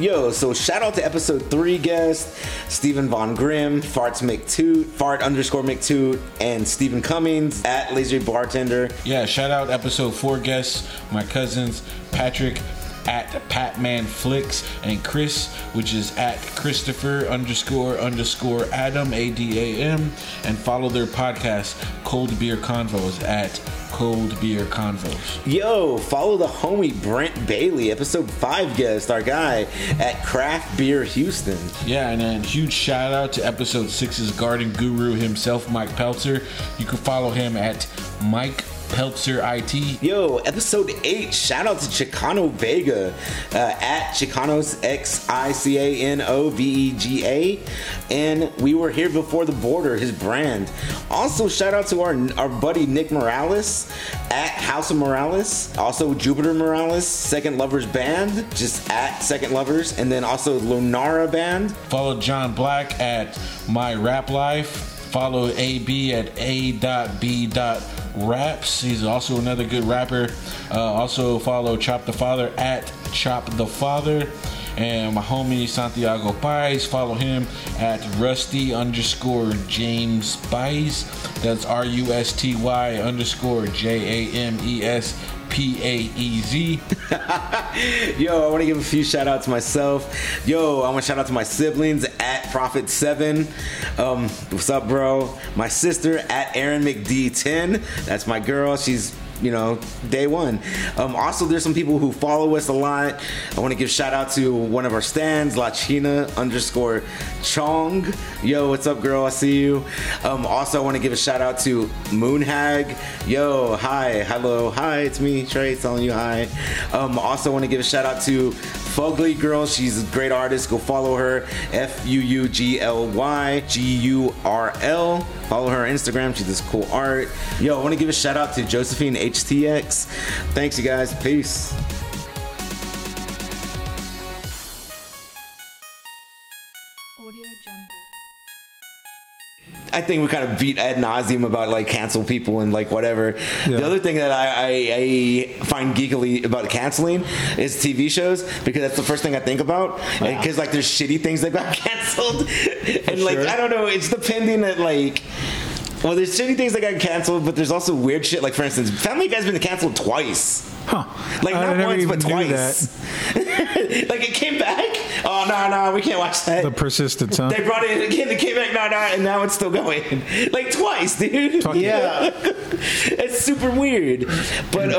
Yo, so shout out to episode 3 guest, Stephen Von Grimm, Fart_McToot, and Stephen Cummings at Lazy Bartender. Yeah, shout out episode 4 guests, my cousins, Patrick at PatmanFlix and Chris, which is at Christopher__Adam ADAM, and follow their podcast Cold Beer Convos at Cold Beer Convos. Yo, follow the homie Brent Bailey, episode 5 guest, our guy at Craft Beer Houston. Yeah, and then huge shout out to episode 6's garden guru himself, Mike Peltzer. You can follow him at Mike Peltzer IT. Yo, episode 8, shout out to Chicano Vega at Chicanos XICANOVEGA, and We Were Here Before the Border, his brand. Also shout out to our buddy Nick Morales at House of Morales, also Jupiter Morales, Second Lovers Band, just at Second Lovers, and then also Lunara Band. Follow John Black at My Rap Life. Follow AB at A.B.Raps. He's also another good rapper. Also follow Chop the Father at Chop the Father. And my homie Santiago Pies. Follow him at Rusty_James Pies. That's RUSTY_JAMES PAEZ. Yo, I want to give a few shout outs myself. Yo, I want to shout out to my siblings at Prophet7. What's up, bro? My sister at Aaron McD10. That's my girl. She's day one. Also, there's some people who follow us a lot. I want to give shout out to one of our stands, Lachina_Chong. Yo, what's up, girl? I see you. Also, I want to give a shout out to Moonhag. Yo, hi, hello, hi, it's me, Trey, telling you hi. Also, want to give a shout out to Fugly Girl. She's a great artist. Go follow her. FUUGLYGURL. Follow her on Instagram. She does cool art. Yo, I want to give a shout out to Josephine HTX. Thanks, you guys. Peace. I think we kind of beat ad nauseum about cancel people and whatever. Yeah. The other thing that I find geekily about canceling is TV shows, because that's the first thing I think about. Because there's shitty things that got canceled, sure. I don't know. It's depending that well, there's shitty things that got canceled, but there's also weird shit. For instance, Family Guy's been canceled twice. Huh. Not once, but twice. It came back. Oh, no, we can't watch that. The persistence, huh? They brought it in again, it came back, and now it's still going. Twice, dude. Talking yeah. It's super weird. But,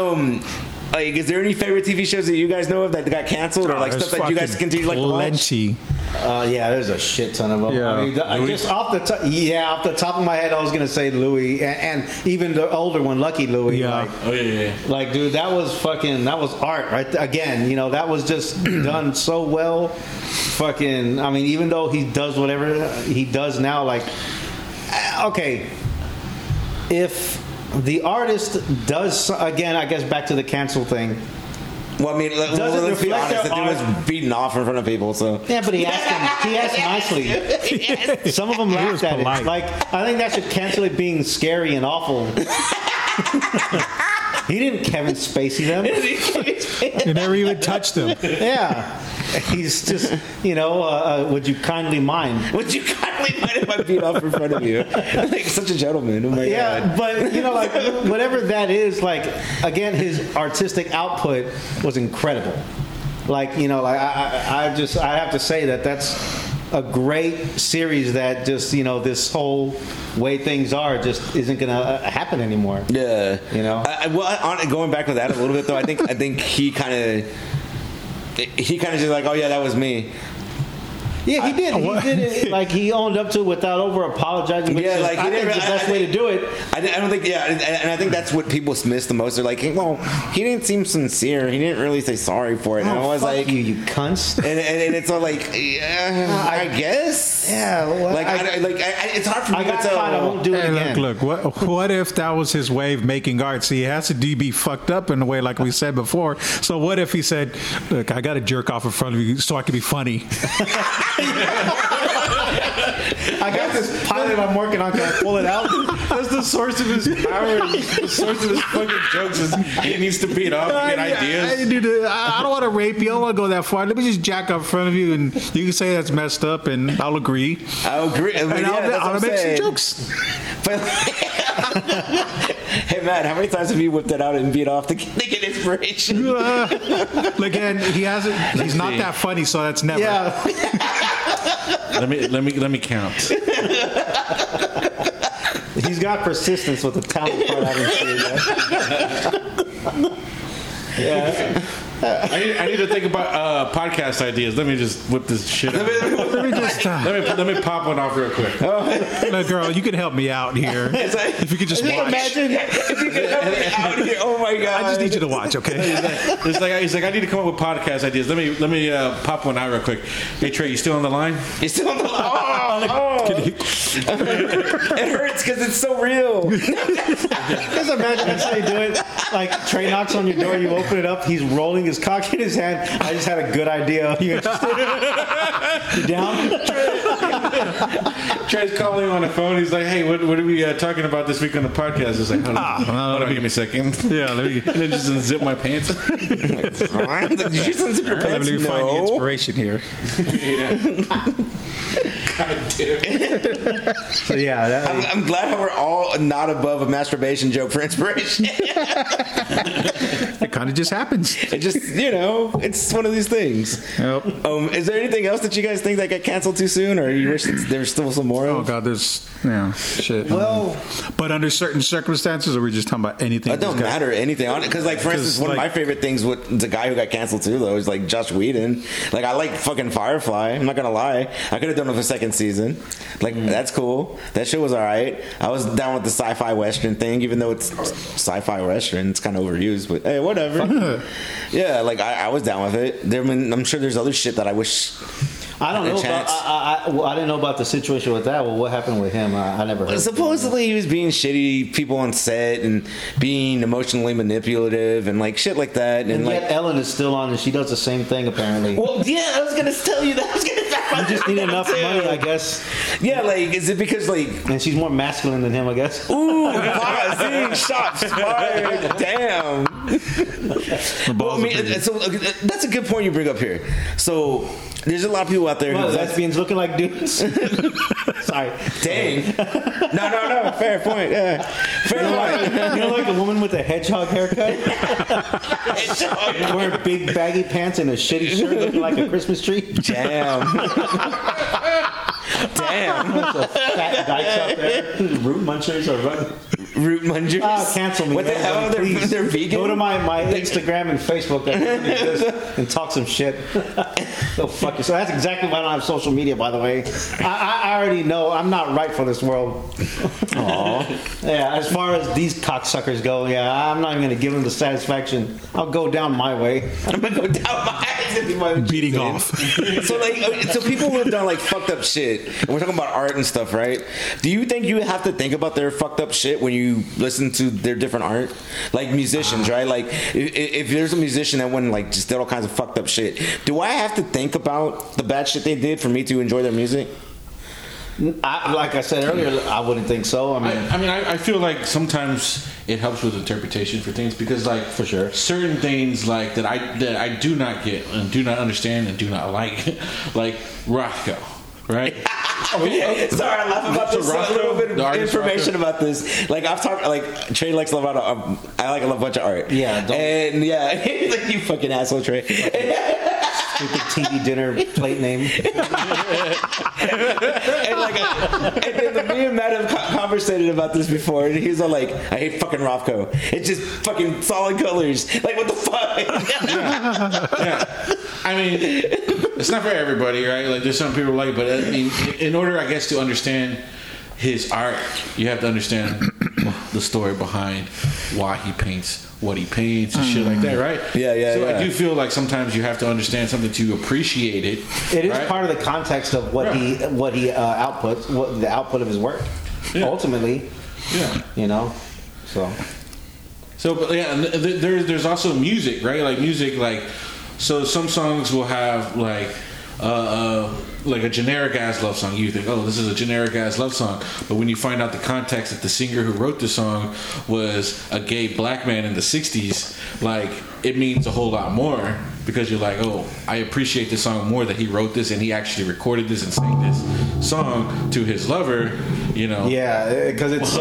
is there any favorite TV shows that you guys know of that got canceled, or stuff that you guys continue to watch? Yeah, there's a shit ton of them. Yeah. I mean, off the top of my head, I was going to say Louie, and even the older one, Lucky Louie. Yeah. Dude, that was art, right? Again, that was just done so well. Even though he does whatever he does now, if the artist does, again, I guess back to the cancel thing. Well, I mean, let's be honest. The dude was beating off in front of people, so. Yeah, but he asked nicely. Yes. Some of them laughed at it. I think that should cancel it being scary and awful. He didn't Kevin Spacey them. He never even touched them. Yeah. He's just, would you kindly mind? Would you kindly mind if I beat off in front of you? Such a gentleman. Oh my God. But, whatever that is, again, his artistic output was incredible. I have to say that's a great series that just, you know, this whole way things are just isn't going to happen anymore. Yeah. You know? Going back to that a little bit, though, I think he kind of just like, oh, yeah, that was me. Yeah, he did. He did it. Like, he owned up to it without over-apologizing. Yeah, like, I think the best way to do it. I don't think... Yeah, and I think that's what people miss the most. They're like, hey, well, he didn't seem sincere. He didn't really say sorry for it. And I was like... you cunts. And it's all like, yeah, I guess? Yeah. Well, like, it's hard for me to tell. I won't do it again. Look, what if that was his way of making art? So he has to be fucked up in a way, like we said before. So what if he said, look, I got to jerk off in front of you so I can be funny. I got this pilot I'm working on. Can I pull it out? That's the source of his power. The source of his fucking jokes is he needs to beat up and get ideas. I don't want to rape you. I don't want to go that far. Let me just jack up in front of you, and you can say that's messed up, and I'll agree. I'll make some jokes. Hey, man, how many times have you whipped that out and beat off to get inspiration? Again, he hasn't. He's not that funny, so that's never. Yeah. Let me count. He's got persistence with the talent part. I didn't see. Yeah. I need to think about podcast ideas. Let me just whip this shit out. Let me pop one off real quick. No, girl, you can help me out here. Like, if you could just watch. Imagine if you could help me out here. Oh, my God. I just need you to watch, okay? He's like, I need to come up with podcast ideas. Let me pop one out real quick. Hey, Trey, you still on the line? You still on the line? Oh. It hurts because it's so real. Just imagine that's how you do it. Like, Trey knocks on your door, you open it up, he's rolling his cock in his hand. I just had a good idea. You interested? You down? Trey's calling him on the phone. He's like, hey, what are we talking about this week on the podcast? It's like, hold on, give me a second. Yeah, let me just unzip my pants. Did you just unzip your pants? Let me find the inspiration here. God damn. So yeah, I'm glad how we're all not above a masturbation joke for inspiration. It kind of just happens. It just, you know, it's one of these things. Yep. Is there anything else that you guys think that got canceled too soon, or you wish there's still some more? Oh God, there's shit. Well, but under certain circumstances, or we're just talking about anything? It don't matter anything on it, because like for instance, one of my favorite things with the guy who got canceled too though is like Josh Whedon. Like I like fucking Firefly. I'm not gonna lie, I could have done it for second season. Like that's cool. That shit was all right. I was down with the sci-fi western thing, even though it's sci-fi western. It's kind of overused, but hey, whatever. Yeah, like I was down with it. I'm sure there's other shit that I wish. I don't know. I didn't know about the situation with that. Well, what happened with him? I never heard. Supposedly, he was being shitty people on set and being emotionally manipulative and like shit like that. And yet like, Ellen is still on and she does the same thing apparently. Well, yeah, I was gonna tell you that. You just need enough money, I guess. Yeah, like, is it because, like... And she's more masculine than him, I guess. Ooh, shots fired. Damn. Well, that's a good point you bring up here. So, there's a lot of people out there... Well, lesbians looking like dudes. Sorry. Dang. No. Fair point. Yeah. Fair point. You know, like a woman with a hedgehog haircut? Wearing big baggy pants and a shitty shirt looking like a Christmas tree? Damn. Damn. That's a fat dykes out there. Root munchers are running. Root munchers? Oh, cancel me. What the hell? They're vegan? Go to my Instagram and Facebook and talk some shit. Go fuck yourself. That's exactly why I don't have social media, by the way. I already know I'm not right for this world. Aww. Yeah, as far as these cocksuckers go, yeah, I'm not even going to give them the satisfaction. I'll go down my way. I'm going to go down my way. Beating off. So people who have done like fucked up shit, and we're talking about art and stuff, right? Do you think you have to think about their fucked up shit when you listen to their different art? Like musicians, right? Like if there's a musician that went like just did all kinds of fucked up shit, do I have to think about the bad shit they did for me to enjoy their music? Like I said earlier, I wouldn't think so. I feel like sometimes it helps with interpretation for things because, like, for sure, certain things like that I do not get and do not understand and do not like Rocco, right? Oh, yeah. Sorry, I laugh about this. Rocco, a little bit of information Rocco about this. Like I've talked, like Trey likes a lot of. I like a bunch of art. Yeah, and yeah, he's like you fucking asshole, Trey. Stupid TV dinner plate name. and then me and Matt have conversated about this before, and he was all like, I hate fucking Rothko. It's just fucking solid colors. Like, what the fuck? Yeah. I mean, it's not for everybody, right? Like, there's some people like, but I mean, in order, I guess, to understand his art, you have to understand the story behind why he paints what he paints and shit like that, right? Yeah. I do feel like sometimes you have to understand something to appreciate it. It is part of the context of what he outputs, what the output of his work, ultimately. Yeah, you know, so but yeah, there's also music, right? Like music, like so some songs will have like a generic ass love song. You think, oh, this is a generic ass love song, but when you find out the context that the singer who wrote the song was a gay black man in the 60s, like, it means a whole lot more, because you're like, oh, I appreciate this song more that he wrote this and he actually recorded this and sang this song to his lover, you know. Yeah, because it's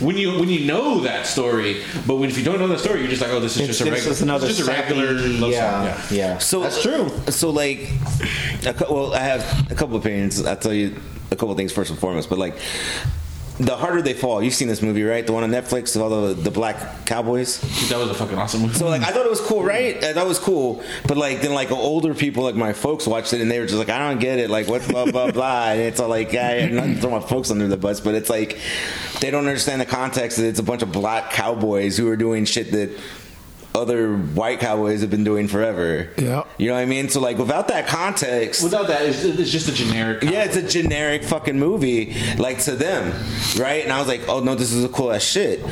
when you know that story, but if you don't know that story, you're just like, oh, this is just a regular love song. Yeah. So that's true. So like, well, I have a couple opinions. I'll tell you a couple things first and foremost, but like, The Harder They Fall. You've seen this movie, right? The one on Netflix with all the black cowboys. That was a fucking awesome movie. So, like, I thought it was cool, right? I thought it was cool. But, like, then, like, older people, like, my folks watched it, and they were just like, I don't get it. Like, what, blah, blah, blah. And it's all like, I'm not throwing my folks under the bus, but it's like, they don't understand the context that it's a bunch of black cowboys who are doing shit that other white cowboys have been doing forever. Yeah. You know what I mean? So, like, without that context... Without that, it's just a generic... Cowboy. Yeah, it's a generic fucking movie, like, to them, right? And I was like, oh, no, this is a cool-ass shit.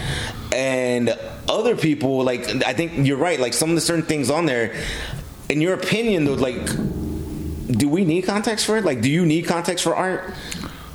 And other people, like, I think you're right. Like, some of the certain things on there, in your opinion, though, like, do we need context for it? Like, do you need context for art?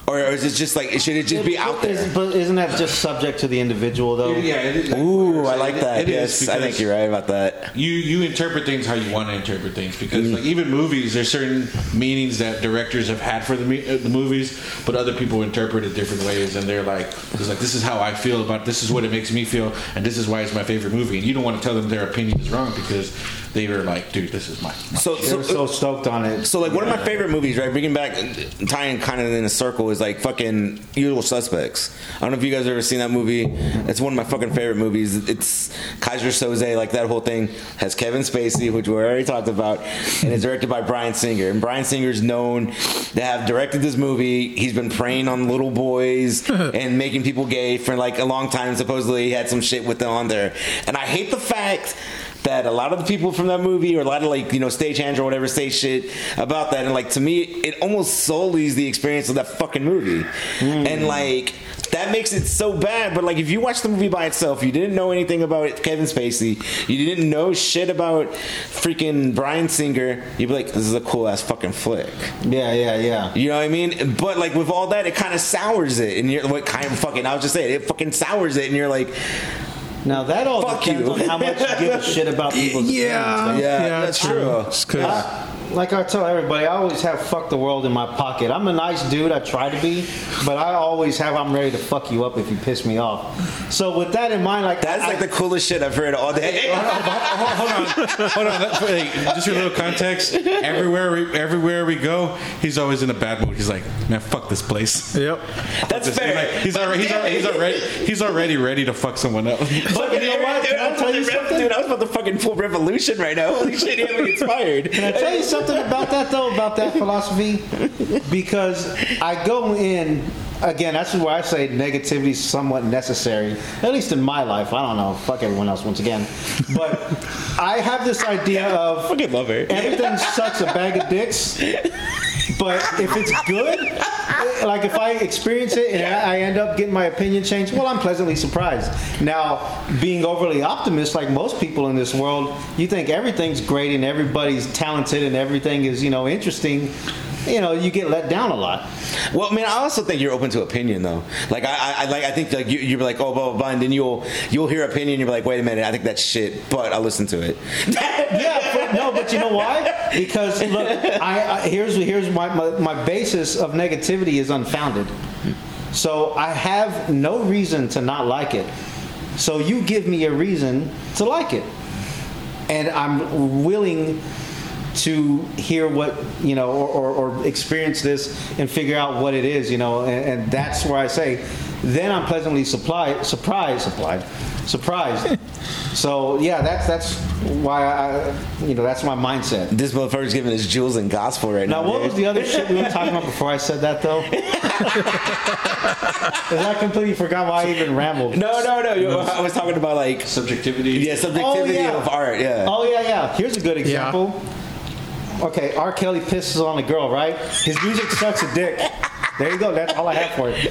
Or is it just like, should it just be out there? But isn't that just subject to the individual, though? Yeah. It is. Ooh, I like that. Yes, I think you're right about that. You interpret things how you want to interpret things, because like even movies, there's certain meanings that directors have had for the movies, but other people interpret it different ways, and they're like, this is how I feel about it. This is what it makes me feel, and this is why it's my favorite movie. And you don't want to tell them their opinion is wrong, because they were like, dude, this is my... they were so stoked on it. So, like, one of my favorite movies, right, bringing back, tying kind of in a circle, is, like, fucking Usual Suspects. I don't know if you guys have ever seen that movie. It's one of my fucking favorite movies. It's Kaiser Soze, like, that whole thing. Has Kevin Spacey, which we already talked about, and it's directed by Bryan Singer. And Bryan Singer's known to have directed this movie. He's been preying on little boys and making people gay for, like, a long time. Supposedly, he had some shit with them on there. And I hate the fact that a lot of the people from that movie, or a lot of, like, you know, stagehands or whatever, say shit about that, and, like, to me, it almost sullies the experience of that fucking movie, and, like, that makes it so bad. But, like, if you watch the movie by itself, you didn't know anything about Kevin Spacey, you didn't know shit about freaking Bryan Singer, you'd be like, this is a cool ass fucking flick. Yeah. You know what I mean? But, like, with all that, it kind of sours it, and you're like, it fucking sours it, and you're like, now that all depends on how much you give a shit about people's opinions. Yeah, that's true. Like I tell everybody, I always have fuck the world in my pocket. I'm a nice dude, I try to be, but I always have I'm ready to fuck you up if you piss me off. So with that in mind, like, that's like the coolest shit I've heard all day. Hold on. Hey, just for a little context, everywhere we go, he's always in a bad mood. He's like, man, fuck this place. Yep. That's fair. Like, he's already ready to fuck someone up. But you know what? Can I tell you something? Dude, I was about to fucking pull Revolution right now. Holy shit, you have me inspired. Can I tell you something? About that, though, about that philosophy, because I go in, again, that's why I say negativity is somewhat necessary, at least in my life. I don't know, fuck everyone else once again, but I have this idea of fucking love her. Everything sucks a bag of dicks, but if it's good, like, if I experience it and I end up getting my opinion changed, well, I'm pleasantly surprised. Now, being overly optimist, like most people in this world, you think everything's great and everybody's talented and everything is, you know, interesting. You know, you get let down a lot. Well, I mean, I also think you're open to opinion, though. Like, I think, like, you're like, oh, blah, blah, blah, and then you'll hear opinion, you're like, wait a minute, I think that's shit, but I'll listen to it. But you know why? Because, look, here's my basis of negativity is unfounded. So I have no reason to not like it. So you give me a reason to like it. And I'm willing to hear what, you know, or experience this and figure out what it is, you know, and that's where I say, then I'm pleasantly surprised. So yeah, that's why I, you know, that's my mindset. This motherfucker's giving us jewels and gospel right now. Now, what was the other shit we were talking about before I said that though? I completely forgot why I even rambled. No. I was talking about like subjectivity. Yeah, subjectivity of art. Yeah. Oh yeah, yeah. Here's a good example. Yeah. Okay, R. Kelly pisses on a girl, right? His music sucks a dick. There you go. That's all I have for it.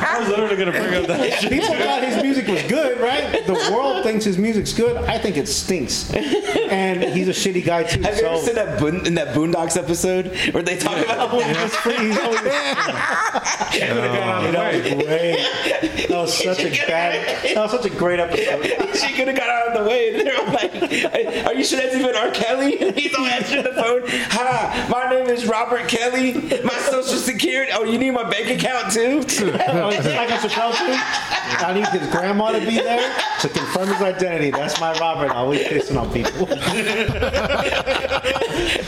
I was literally going to bring up that shit. People thought his music was good, right? The world thinks his music's good. I think it stinks. And he's a shitty guy, too. Have you ever seen that in that Boondocks episode where they talk about... Oh, it's free. That was such a great episode. She could have got out of the way. And they were like, are you sure that's even R. Kelly? And he's on the phone. Hi, my name is Robert Kelly. My social security... Oh, you need my bank account, too? I need his grandma to be there to confirm his identity. That's my Robert. Always pissing on people.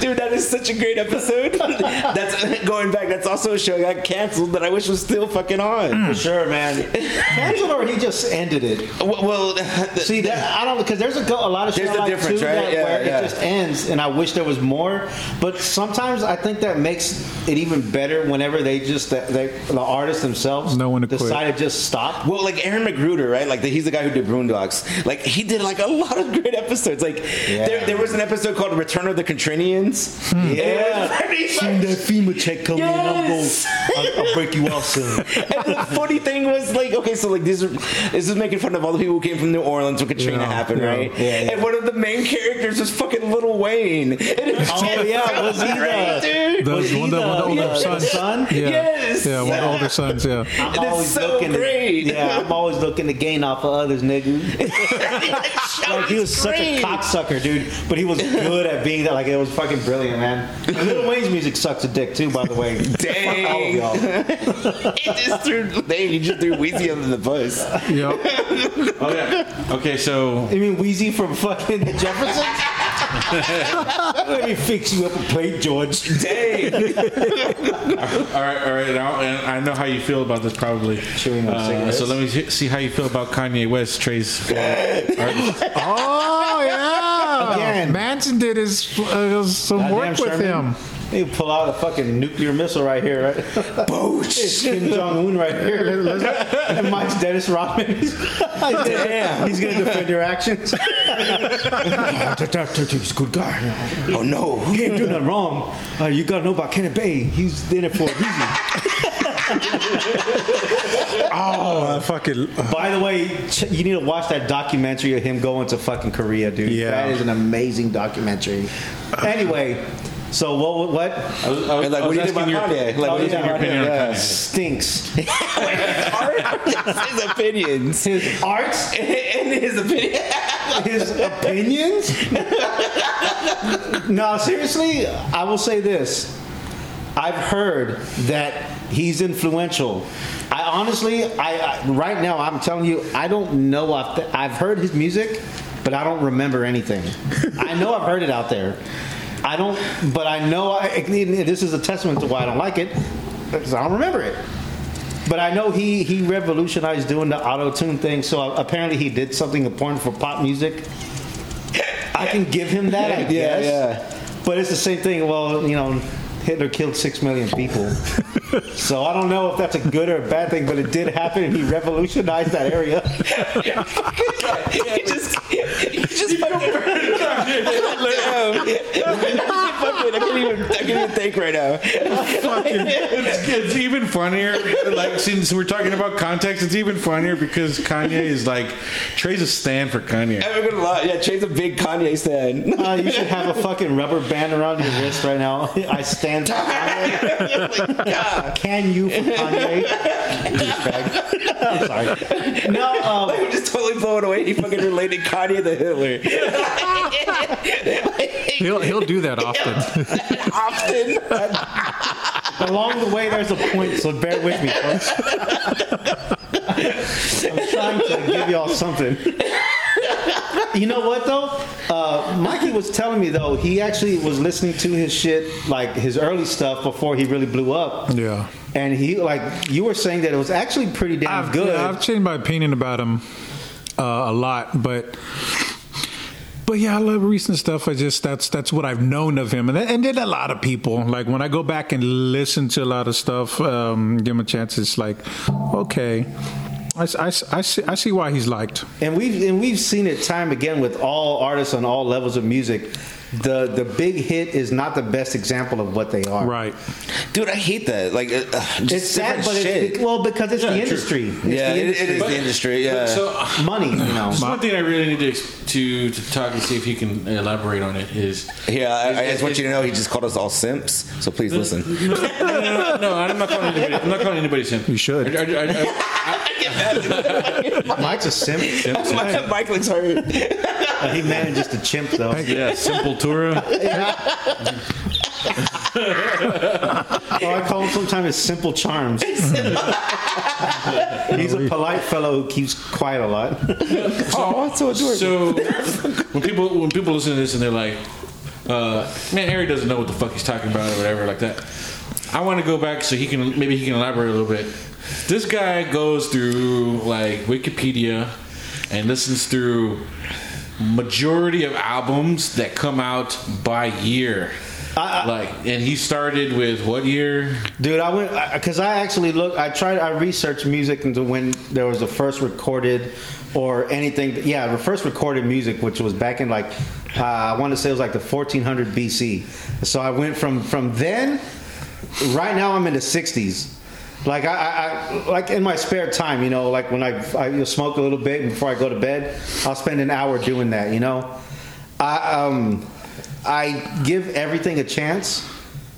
Dude, that is such a great episode. That's going back. That's also a show that got canceled that I wish was still fucking on. For sure, man. Canceled or he just ended it? Well, see, that, I don't, because there's a lot of shows like too, right? It just ends, and I wish there was more. But sometimes I think that makes it even better whenever they just the artists themselves decide to just stop. Well, like Aaron Magruder, right? Like he's the guy who did Boondocks. Like he did like a lot of great episodes. Like there was an episode called Return of the Katrinians. Soon that FEMA check comes in, I'll break you off soon. And the funny thing was like, okay, so like this is making fun of all the people who came from New Orleans when Katrina happened, right? Yeah. And one of the main characters was fucking Lil Wayne. And it was was he right, the one that older son? Yeah. Yes. Yeah, one of the older sons. Yeah. I'm always looking to gain off of others, nigga. Like he was such a cocksucker, dude, but he was good at being that. Like it was fucking brilliant, man. And Lil Wayne's music sucks a dick too, by the way. Dang. Fuck all of y'all. He just threw Weezy under the bus. Yep. Okay, so you mean Weezy from fucking the Jeffersons? Let me fix you up a plate, George. Dang. All right. I know how you feel about this, probably. So let me see how you feel about Kanye West, Trey's artist. Oh yeah. Again, Manson did some work with him. They pull out a fucking nuclear missile right here, right? Boosh! Kim Jong-un right here. And Mike's Dennis Rodman. Damn. He's going to defend your actions. He's a good guy. Oh, no. He ain't doing nothing wrong. You got to know about Kenneth Bay. He's in it for a reason. By the way, you need to watch that documentary of him going to fucking Korea, dude. Yeah. That is an amazing documentary. Anyway... So what? I was asking your opinion on Kanye. Stinks. Wait, his opinions. His arts and his opinion. His opinions? No, seriously, I will say this. I've heard that he's influential. I honestly, right now, I'm telling you, I don't know. I've heard his music, but I don't remember anything. I know I've heard it out there. I don't, but I know this is a testament to why I don't like it, because I don't remember it. But I know he revolutionized doing the auto-tune thing, so apparently he did something important for pop music. I can give him that, I guess. Yeah. But it's the same thing, well, you know, Hitler killed 6 million people. So I don't know if that's a good or a bad thing, but it did happen, and he revolutionized that area. He just fucking I can't even think right now. It's even funnier. Like, since we're talking about context, it's even funnier because Kanye is like, Trey's a stan for Kanye. I'm gonna lie. Yeah, Trey's a big Kanye stan. You should have a fucking rubber band around your wrist right now. I stand for Kanye. Yeah. Can you for Kanye? I'm sorry. No, I'm just totally blown away. He fucking related Kanye to Hitler. He'll do that often. Along the way, there's a point, so bear with me, folks. I'm trying to give y'all something. You know what though? Mikey was telling me though, he actually was listening to his shit, like his early stuff before he really blew up. Yeah. And he, like you were saying, that it was actually pretty damn good. Yeah, I've changed my opinion about him a lot, but yeah, I love recent stuff. I just that's what I've known of him, and then a lot of people. Like when I go back and listen to a lot of stuff, give him a chance. It's like, okay. I see why he's liked, and we've seen it time again with all artists on all levels of music. The big hit is not the best example of what they are. Right, dude, I hate that. Like, just it's sad, but shit. Because it's the industry. It is the industry. Yeah, so money. You know, just one thing I really need to talk and see if he can elaborate on it is. Yeah, I just want you to know he just called us all simps. So please listen. No, I'm not calling anybody. I'm not calling anybody simp. You should. Mike's a simp. Mike looks hurt. He manages to chimp though. Yeah, Simpletura. I call him sometimes his simple charms. He's a polite fellow who keeps quiet a lot. So adorable. So when people listen to this and they're like, man, Harry doesn't know what the fuck he's talking about or whatever like that. I want to go back so he can elaborate a little bit. This guy goes through like Wikipedia and listens through majority of albums that come out by year. And he started with what year? Dude, I went because I actually looked. I researched music into when there was the first recorded or anything. Yeah, the first recorded music, which was back in like I want to say it was like the 1400 BC. So I went from then. Right now, I'm in the 60s. Like I like in my spare time, you know, like when I smoke a little bit before I go to bed, I'll spend an hour doing that, you know. I give everything a chance.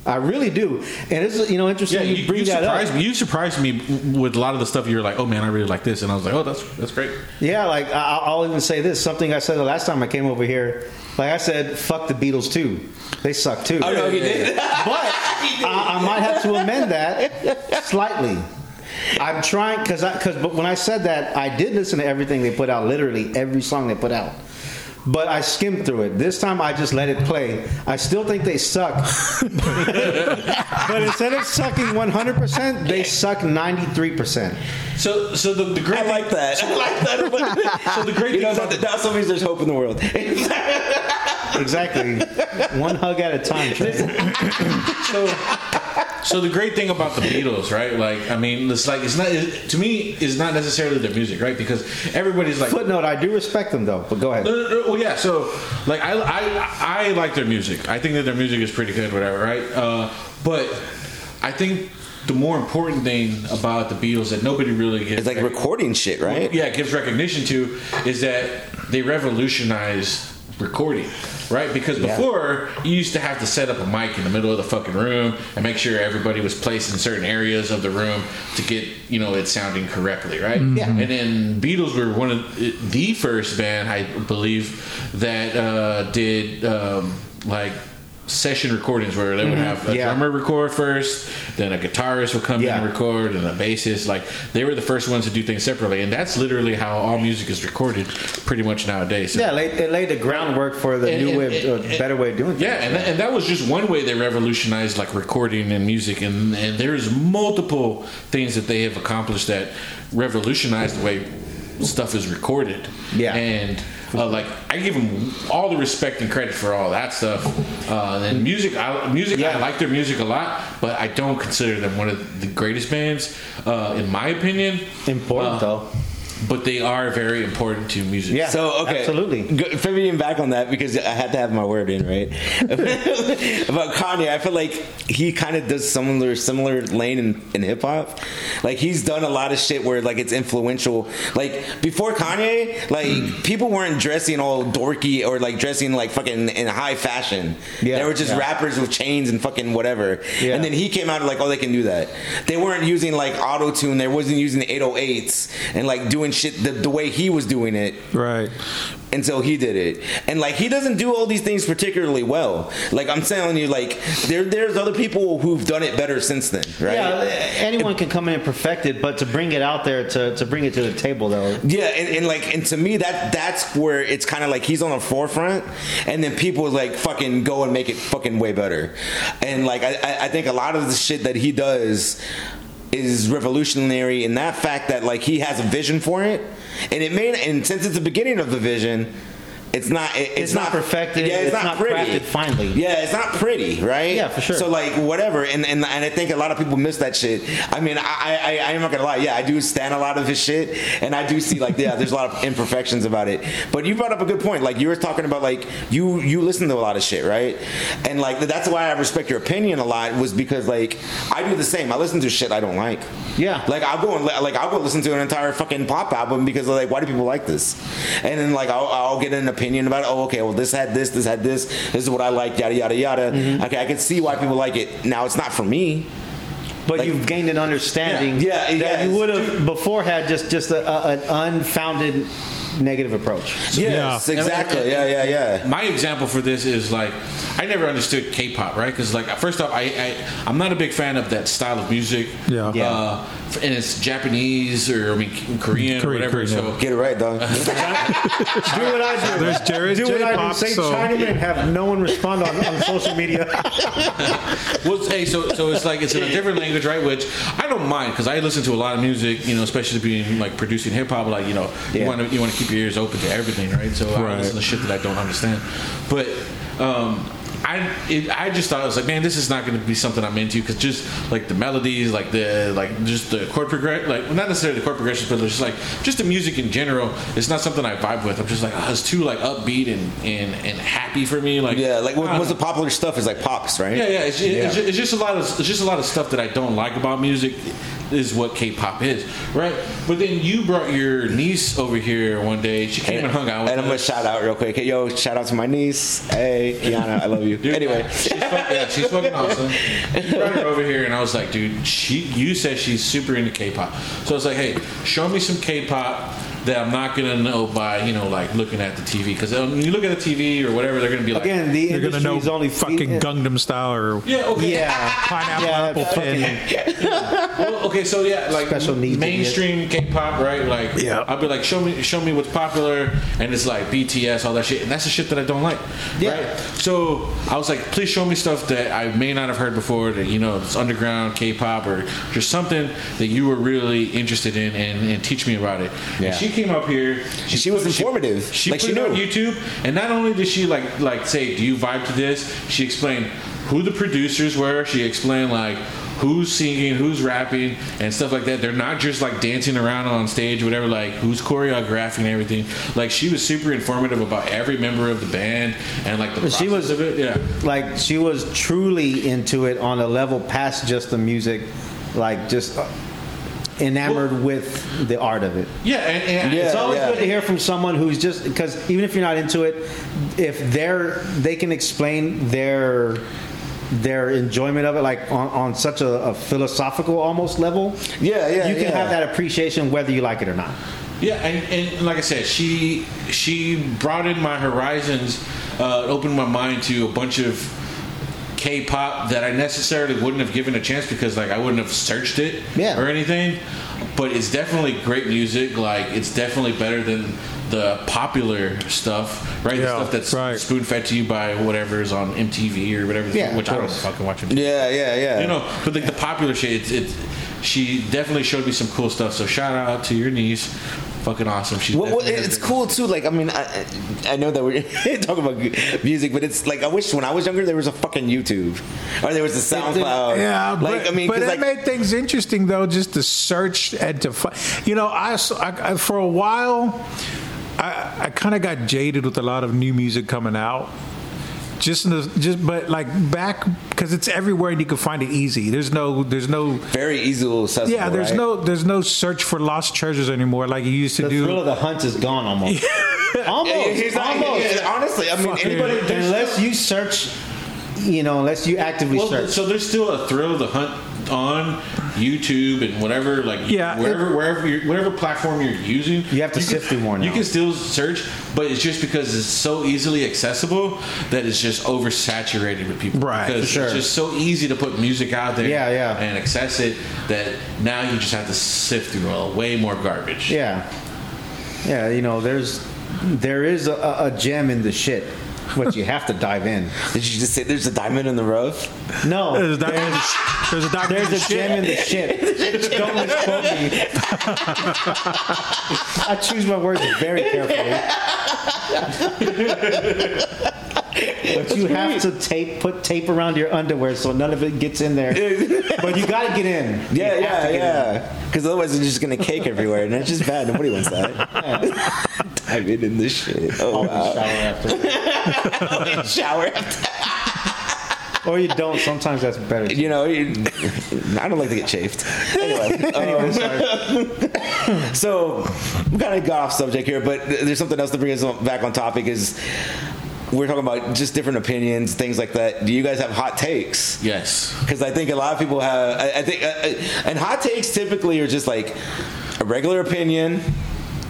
I really do. And it's, you know, interesting. Yeah, you bring that up. You surprised me with a lot of the stuff. You were like, oh man, I really like this. And I was like, oh, that's great. Yeah, like I'll even say this. Something I said the last time I came over here. Like I said, fuck the Beatles too. They suck too. Oh no, he did. But I might have to amend that slightly. I'm trying because when I said that, I did listen to everything they put out. Literally every song they put out. But I skimmed through it. This time I just let it play. I still think they suck. But instead of sucking 100%, they suck 93%. So the great I like thing, that. So, I like that. So the great thing about that also means there's hope in the world. Exactly. One hug at a time. So the great thing about the Beatles, right? Like, I mean, it's like to me, it's not necessarily their music, right? Because everybody's like footnote. I do respect them though, but go ahead. Well, yeah. So, like, I like their music. I think that their music is pretty good, whatever, right? But I think the more important thing about the Beatles that nobody really gives it's like recording shit, right? Yeah, gives recognition to is that they revolutionized recording, right? Because before you used to have to set up a mic in the middle of the fucking room and make sure everybody was placed in certain areas of the room to get, you know, it sounding correctly, right? Mm-hmm. Yeah. And then Beatles were one of the first band, I believe, that did like session recordings where they would have a drummer record first, then a guitarist would come in and record, and a bassist. Like they were the first ones to do things separately, and that's literally how all music is recorded pretty much nowadays. So yeah, it laid the groundwork for the better way of doing things. Yeah, and that was just one way they revolutionized like recording and music, and there's multiple things that they have accomplished that revolutionized the way stuff is recorded. Yeah, and like I give them all the respect and credit for all that stuff. And music, I like their music a lot, but I don't consider them one of the greatest bands, in my opinion. Important though. But they are very important to music. Yeah, so, okay. Absolutely. Pivoting back on that, because I had to have my word in, right? About Kanye, I feel like he kind of does similar lane in hip-hop. Like, he's done a lot of shit where, like, it's influential. Like, before Kanye, like, people weren't dressing all dorky or, like, dressing, like, fucking in high fashion. Yeah, they were just rappers with chains and fucking whatever. Yeah. And then he came out and, like, oh, they can do that. They weren't using, like, auto-tune. They wasn't using 808s and, like, doing shit the way he was doing it. Right. Until he did it. And, like, he doesn't do all these things particularly well. Like, I'm telling you, like, there's other people who've done it better since then, right? Yeah, anyone can come in and perfect it, but to bring it out there, to bring it to the table, though. Yeah, and to me, that's where it's kind of like he's on the forefront, and then people, like, fucking go and make it fucking way better. And, like, I think a lot of the shit that he does is revolutionary in that fact that, like, he has a vision for it, and since it's the beginning of the vision, it's not perfected. Yeah, it's not pretty. Crafted finely. Yeah, it's not pretty, right? Yeah, for sure. So, like, whatever, and I think a lot of people miss that shit. I mean, I'm not gonna lie. Yeah, I do stand a lot of his shit, and I do see, like, yeah, there's a lot of imperfections about it. But you brought up a good point. Like, you were talking about, like, you listen to a lot of shit, right? And, like, that's why I respect your opinion a lot, was because, like, I do the same. I listen to shit I don't like. Yeah. Like, I'll go listen to an entire fucking pop album because, like, why do people like this? And then, like, I'll get an opinion about it. Oh, okay, well, this had this. This is what I like, yada, yada, yada. Mm-hmm. Okay, I can see why people like it. Now, it's not for me. But, like, you've gained an understanding that you would have before had just an unfounded negative approach. So, yes, yeah. Exactly. Yeah. My example for this is, like, I never understood K-pop, right? Because, like, first off, I'm not a big fan of that style of music. Yeah. Yeah. And it's Japanese Korean or whatever. Korean, so get it right, dog. Do what I do. There's Jared. Do what I do. Say Chinaman and have no one respond on social media. Well, hey, so it's like it's in a different language, right? Which I don't mind because I listen to a lot of music, you know, especially being like producing hip hop. Like, you know, you want to keep your ears open to everything, right? So I listen to shit that I don't understand, but. I just thought, I was like, man, this is not going to be something I'm into because just like the melodies, just the chord progression, like not necessarily the chord progressions, but just like just the music in general. It's not something I vibe with. I'm just like, it's too like upbeat and happy for me. Like what's the popular stuff is like pops, right? Yeah, It's just a lot of stuff that I don't like about music is what K-pop is, right? But then you brought your niece over here one day. She came and hung out with us. And I'm gonna shout out real quick. Hey, yo, shout out to my niece. Hey, Kiana, I love you. Dude, anyway, she's fucking awesome. You brought her over here, and I was like, dude, you said she's super into K-pop. So I was like, hey, show me some K-pop that I'm not going to know by, you know, like, looking at the TV. Because when you look at the TV or whatever, they're going to be like... Again, the industry's only fucking Gangnam Style or... Yeah, okay. Yeah. Pineapple Apple Pin. Yeah. Well, okay, so, yeah, like, special mainstream K-pop, right? Like, yeah. I'll be like, show me what's popular, and it's like BTS, all that shit. And that's the shit that I don't like, right? So, I was like, please show me stuff that I may not have heard before, that, you know, it's underground K-pop or just something that you were really interested in and teach me about it. Yeah. And she came up here. She was informative. She like put she it knew. On YouTube, and not only did she like say, "Do you vibe to this?" She explained who the producers were. She explained like who's singing, who's rapping, and stuff like that. They're not just like dancing around on stage, whatever. Like who's choreographing everything. Like she was super informative about every member of the band and like the process of it. Yeah, like she was truly into it on a level past just the music, like just. Enamored with the art of it. Yeah, and it's always good to hear from someone who's just because even if you're not into it, if they can explain their enjoyment of it, like on such a philosophical almost level. Yeah. You can have that appreciation whether you like it or not. Yeah, and like I said, she broadened my horizons, opened my mind to a bunch of K-pop that I necessarily wouldn't have given a chance because, like, I wouldn't have searched it or anything. But it's definitely great music. Like, it's definitely better than the popular stuff, right? Yeah, the stuff that's spoon-fed to you by whatever is on MTV or whatever, which I don't fucking watch MTV. Yeah. You know, but, like, the popular shit, she definitely showed me some cool stuff. So shout out to your niece. Fucking awesome. It's cool too. Like, I mean, I know that we're talking about music, but it's like I wish when I was younger there was a fucking YouTube or there was a SoundCloud. Yeah, like, it made things interesting though, just to search and to find. You know, I for a while I kind of got jaded with a lot of new music coming out. But like back because it's everywhere and you can find it easy. There's no very easily accessible. Yeah, there's no search for lost treasures anymore like you used to do. The thrill of the hunt is gone almost. Honestly, I mean, anybody unless you search, you know, unless you actively search. So there's still a thrill of the hunt on YouTube and whatever, like wherever platform you're using, you have to sift through more now. You can still search, but it's just because it's so easily accessible that it's just oversaturated with people. Right, because for sure. It's just so easy to put music out there and access it that now you just have to sift through way more garbage. Yeah, you know, there is a gem in the shit. What you have to dive in. Did you just say there's a diamond in the rough? No. There's a gem in the shit. Don't misquote me. I choose my words very carefully. But you have to put tape around your underwear so none of it gets in there. But you gotta get in. Yeah. Because otherwise it's just gonna cake everywhere, and it's just bad. Nobody wants that. Dive in this shit. Oh, wow. Shower after. Or you don't. Sometimes that's better too. You know, I don't like to get chafed. Anyway, sorry. So we kind of got off subject here, but there's something else to bring us back on topic is. We're talking about just different opinions, things like that. Do you guys have hot takes? Yes. Because I think a lot of people have... I think hot takes typically are just like a regular opinion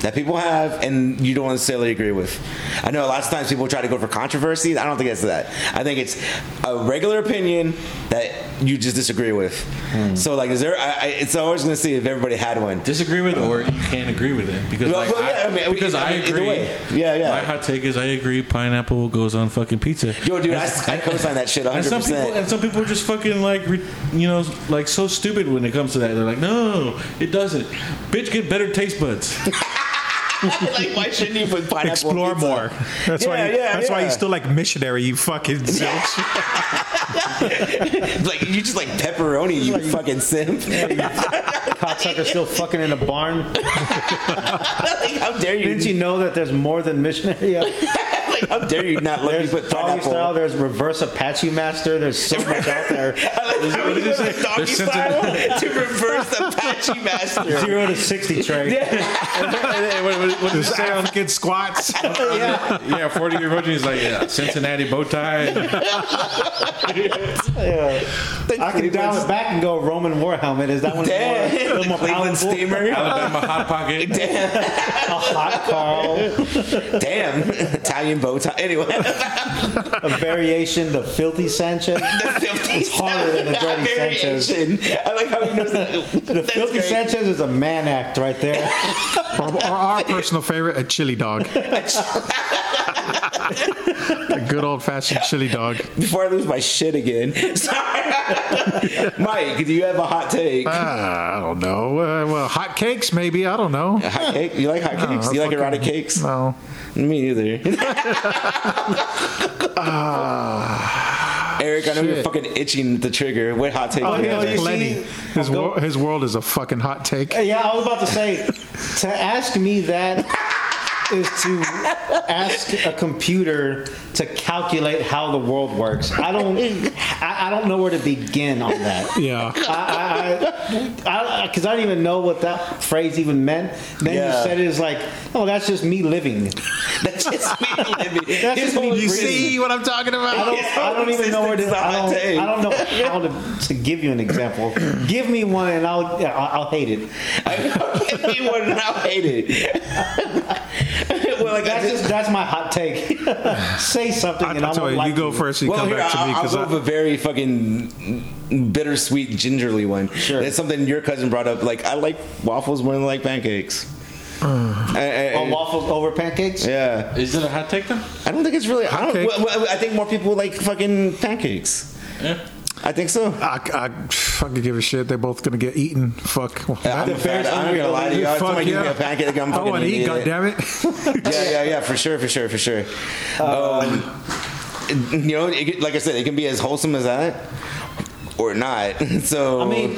that people have and you don't necessarily agree with. I know a lot of times people try to go for controversy. I don't think it's that. I think it's a regular opinion that you just disagree with. So like, is there? It's always going to see if everybody had one. Disagree with, or you can't agree with it because well, like yeah, I mean, agree. Yeah. My hot take is I agree. Pineapple goes on fucking pizza. Yo, dude, I co-sign that shit 100%. And some people are just fucking like, you know, like so stupid when it comes to that. They're like, no, it doesn't. Bitch, get better taste buds. Like, why shouldn't you put pineapple? Explore pizza? More. That's why you still like missionary, you fucking zilch. Like you just like pepperoni, you fucking simp. Cocksucker still fucking in a barn. How dare you? Didn't you know that there's more than missionary? How dare you not let me put doggy style? There's reverse Apache master. There's so much out there. Doggy style to reverse Apache master. 0 to 60 train. What the sound kid squats. Yeah, 40-year virgin is like Cincinnati bow tie. I can dial it back and go Roman war helmet. Is that one? Damn. More Cleveland steamer. Alabama hot pocket. Damn. A hot Carl. Damn. Italian bow. Anyway, a variation, the filthy Sanchez. It's harder than the dirty Sanchez. I like how he knows that. The filthy great. Sanchez is a man act right there. Or our personal favorite, a chili dog. A good old fashioned chili dog. Before I lose my shit again. Sorry. Mike, do you have a hot take? I don't know. Well, hot cakes maybe. I don't know. Hot cake? You like hot cakes? No, you like erotic cakes? No. Me either. Eric, I know you're fucking itching the trigger. What hot take? Oh, you know, plenty. His world is a fucking hot take. Yeah, I was about to say, to ask me that is to ask a computer to calculate how the world works. I don't know where to begin on that. Yeah. Because I didn't even know what that phrase even meant. Then you said it's like, oh, that's just me living. That's just me living. That's just me. You see what I'm talking about? I don't even know where to. I don't know how to give you an example. Give me one and I'll hate it. Give me one and I'll hate it. Well, like that's my hot take. Say something, and I'll like you go first. You come back to me. I'll go with a very fucking bittersweet, gingerly one. Sure, that's something your cousin brought up. Like, I like waffles more than I like pancakes. Waffles over pancakes? Yeah. Is it a hot take then? I don't think it's really. I think more people like fucking pancakes. Yeah. I think so. I fucking give a shit. They're both gonna get eaten. Fuck. I'm gonna lie to you. Give me a pancake. I'm fucking. I want to eat. Goddammit. Yeah. For sure. You know, like I said, it can be as wholesome as that, or not. So I mean,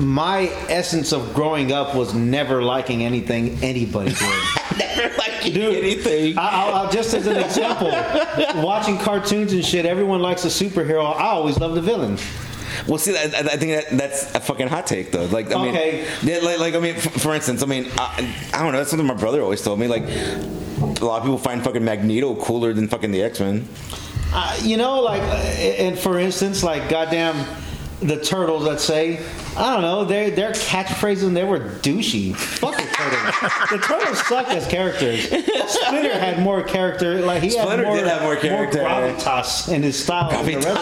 my essence of growing up was never liking anything anybody did. Never liking anything. I'll just as an example, watching cartoons and shit, everyone likes a superhero. I always love the villain. Well, see, I think that's a fucking hot take, though. Like, I mean, for instance, I mean, I don't know. That's something my brother always told me. Like, a lot of people find fucking Magneto cooler than fucking the X-Men. And for instance, like goddamn the Turtles, let's say, I don't know, their catchphrases when they were douchey. Fuck the Turtles. The Turtles suck as characters. Splinter had more character. Like he Splinter had more, did have more character. More gravitas in his style. Gravitas.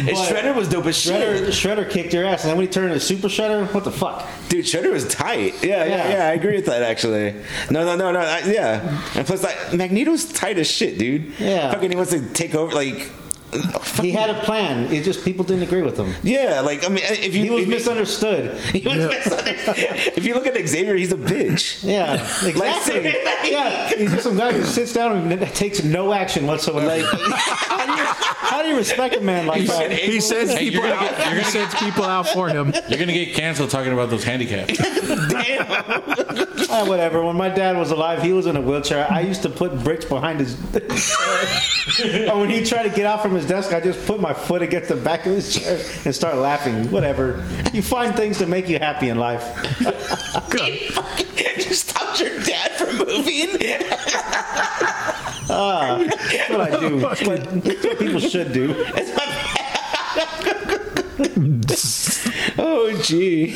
And Shredder was dope as shit. Shredder kicked your ass, and then when he turned into Super Shredder, what the fuck? Dude, Shredder was tight. Yeah, I agree with that actually. No. And plus, like Magneto's tight as shit, dude. Yeah. Fucking, he wants to take over, like. He had a plan. It's just people didn't agree with him. Yeah, like I mean, if you misunderstood. If you look at Xavier, he's a bitch. Yeah, exactly. Yeah, he's just some guy who sits down and takes no action whatsoever. Like, how do you respect a man like that? He sends people out. He sends people out for him. You're gonna get canceled talking about those handicaps. Damn. Whatever. When my dad was alive, he was in a wheelchair. I used to put bricks behind his. And when he tried to get out from his desk, I just put my foot against the back of his chair and start laughing. Whatever. You find things to make you happy in life. Good. Just stopped your dad from moving. That's what I do. That's what people should do. Oh, gee.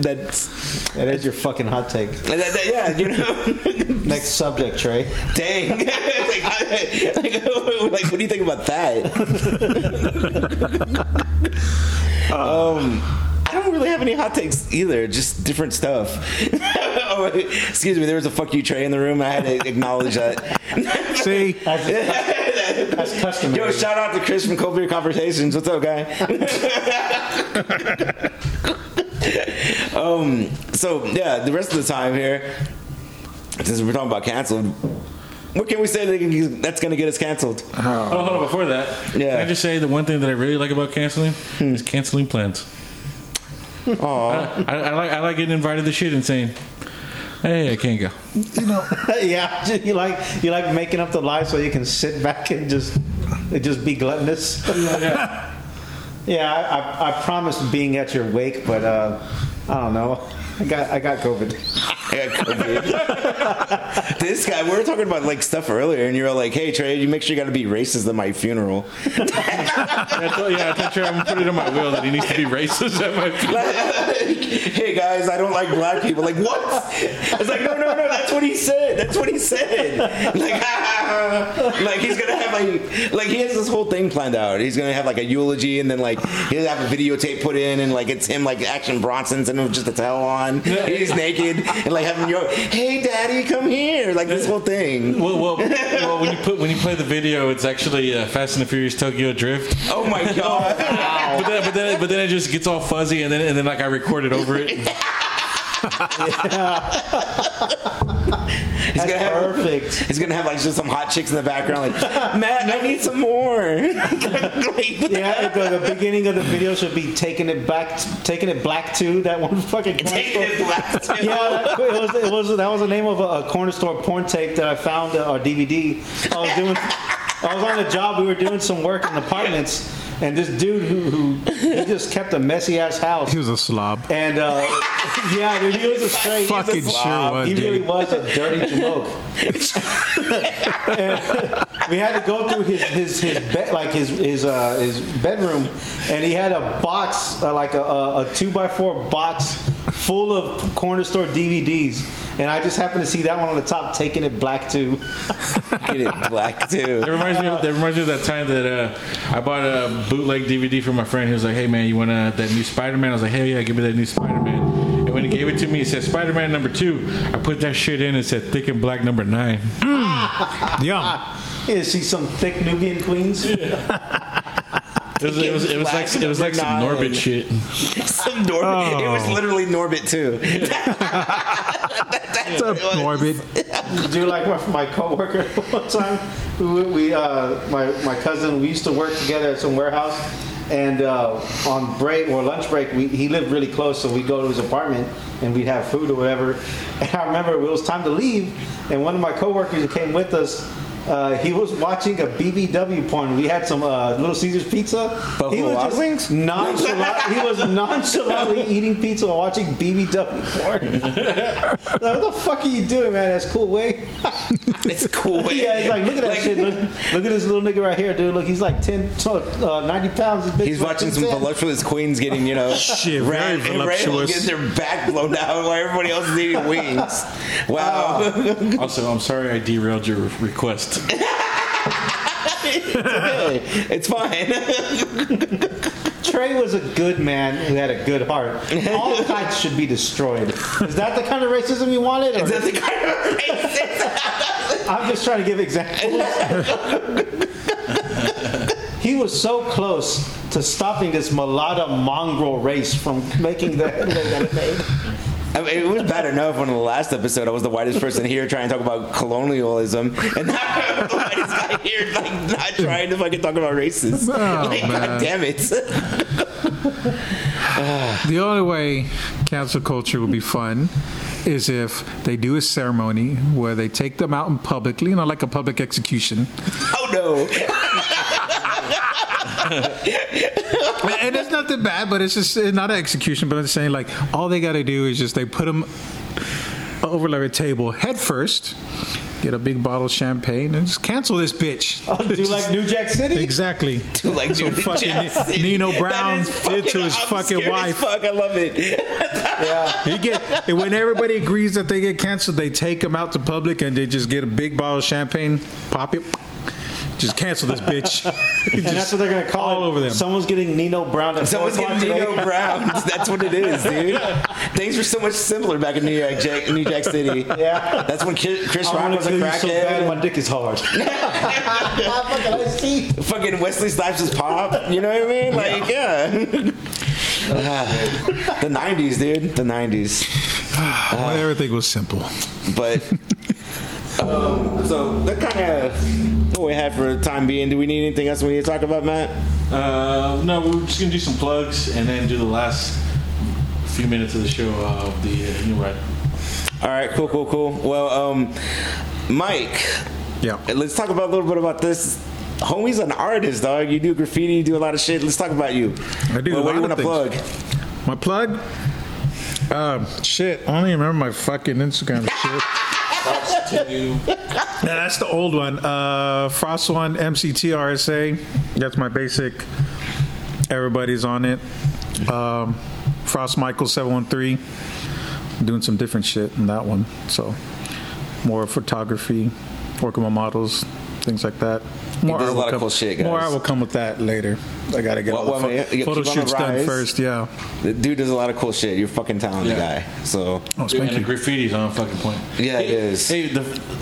That is your fucking hot take. Yeah, you know. Next subject, Trey. Dang. What do you think about that? I don't really have any hot takes either. Just different stuff. Excuse me, there was a fuck you Trey in the room. I had to acknowledge that. See? That's customary. Yo, shout out to Chris from Cold Beer Conversations. What's up, guy? The rest of the time here, since we're talking about canceled, what can we say that's going to get us canceled? Oh, hold on. Before that, can I just say the one thing that I really like about canceling is canceling plans. I like getting invited to shit and saying, hey, I can't go. You know, yeah, you like making up the lie so you can sit back and just be gluttonous. Yeah, I promised being at your wake, but I don't know. I got COVID. This guy, we were talking about like stuff earlier, and you were like, "Hey Trey, you make sure you got to be racist at my funeral." I told Trey I'm gonna put it in my will that he needs to be racist at my funeral. Hey guys, I don't like black people. Like what? I was like, no, that's what he said. Like, like he's gonna have like he has this whole thing planned out. He's gonna have like a eulogy, and then like he'll have a videotape put in, and like it's him like Action Bronson's, and with just a towel on. He's naked and like having your, hey daddy, come here, like this whole thing. Well, when you play the video, it's actually Fast and the Furious Tokyo Drift. Oh my god! Wow. But then it just gets all fuzzy, and then like I recorded over it. He's gonna have, perfect. He's gonna have like just some hot chicks in the background, like Matt, I need some more. The beginning of the video should be taking it black to that one fucking. Taking it black to. Yeah, that was the name of a corner store porn tape that I found on DVD. I was on a job. We were doing some work in apartments, and this dude who just kept a messy ass house. He was a slob. And yeah, dude, he was a straight. Fucking sure was. He really was a dirty smoke. We had to go through his bedroom, and he had a box like a 2x4 box full of corner store DVDs, and I just happened to see that one on the top, taking it black too. Get it black too. That reminds me of that time that I bought a bootleg DVD from my friend. He was like, hey man, you want that new Spider-Man? I was like, hell yeah, give me that new Spider-Man. And when he gave it to me, he said Spider-Man number 2. I put that shit in and said thick and black number 9. Yum. Yeah, see some thick Nubian queens. Yeah. It was like some Norbit shit. Some Norbit. Oh. It was literally Norbit too. That's a Norbit. Do like my coworker one time. My cousin. We used to work together at some warehouse, and on break or lunch break, he lived really close, so we'd go to his apartment and we'd have food or whatever. And I remember it was time to leave, and one of my coworkers who came with us. He was watching a BBW porn. We had some Little Caesars pizza. Buffalo he was Wild Wings? He was nonchalantly eating pizza while watching BBW porn. Like, what the fuck are you doing, man? That's cool, Wade. It's cool, Wade. Yeah, he's like, look at that shit. Look at this little nigga right here, dude. Look, he's like 90 pounds. This bitch he's watching some voluptuous queens getting, you know, shit, very voluptuous. Get their back blown out while everybody else is eating wings. Wow. Also, I'm sorry I derailed your request. It's fine. Trey was a good man who had a good heart. All kinds should be destroyed. Is that the kind of racism you wanted? Is that the kind of racism? I'm just trying to give examples. He was so close to stopping this mulatto mongrel race from making the headline. I mean, it was bad enough when in the last episode I was the whitest person here trying to talk about colonialism, and now I'm the whitest guy here like not trying to fucking talk about races. Oh, like, God damn it. The only way cancel culture would be fun is if they do a ceremony where they take them out in publicly, you know, like a public execution. Oh no. And it's nothing bad, but it's just not an execution. But I'm just saying, like, all they got to do is just they put them over like a table head first, get a big bottle of champagne, and just cancel this bitch. Oh, do like New Jack City? Exactly. Do like New fucking Jack City. Nino Brown did to his fucking wife. Fuck, I love it. Yeah. When everybody agrees that they get canceled, they take them out to public and they just get a big bottle of champagne, pop it. Just cancel this bitch. And that's what they're going to call all it. Over them. Someone's getting Nino Brown. Someone's getting Nino Brown. That's what it is, dude. Things were so much simpler back in New Jack City. Yeah. That's when Chris Rock was a crackhead. So bad, my dick is hard. Fucking Wesley Snipes is pop. You know what I mean? Like, yeah. The 90s, dude. The 90s. Well, everything was simple. But... so that kind of what we have for the time being. Do we need anything else we need to talk about, Matt? No, we're just gonna do some plugs and then do the last few minutes of the show of the new ride. All right, cool. Well, Mike. Yeah. Let's talk about a little bit about this. Homie's an artist, dog. You do graffiti. You do a lot of shit. Let's talk about you. I do. Well, what do you want to plug? My plug? Shit. I don't even remember my fucking Instagram shit. Now, that's the old one. Frost One MCTRSA. That's my basic. Everybody's on it. Frost Michael 713. I'm doing some different shit in that one. So more photography, working with models, things like that. There's a lot of cool shit, guys. More I will come with that later. I gotta get photo shoots done first, yeah. The dude does a lot of cool shit. You're a fucking talented guy. So and the graffiti's on a fucking point. Yeah, it is. Hey,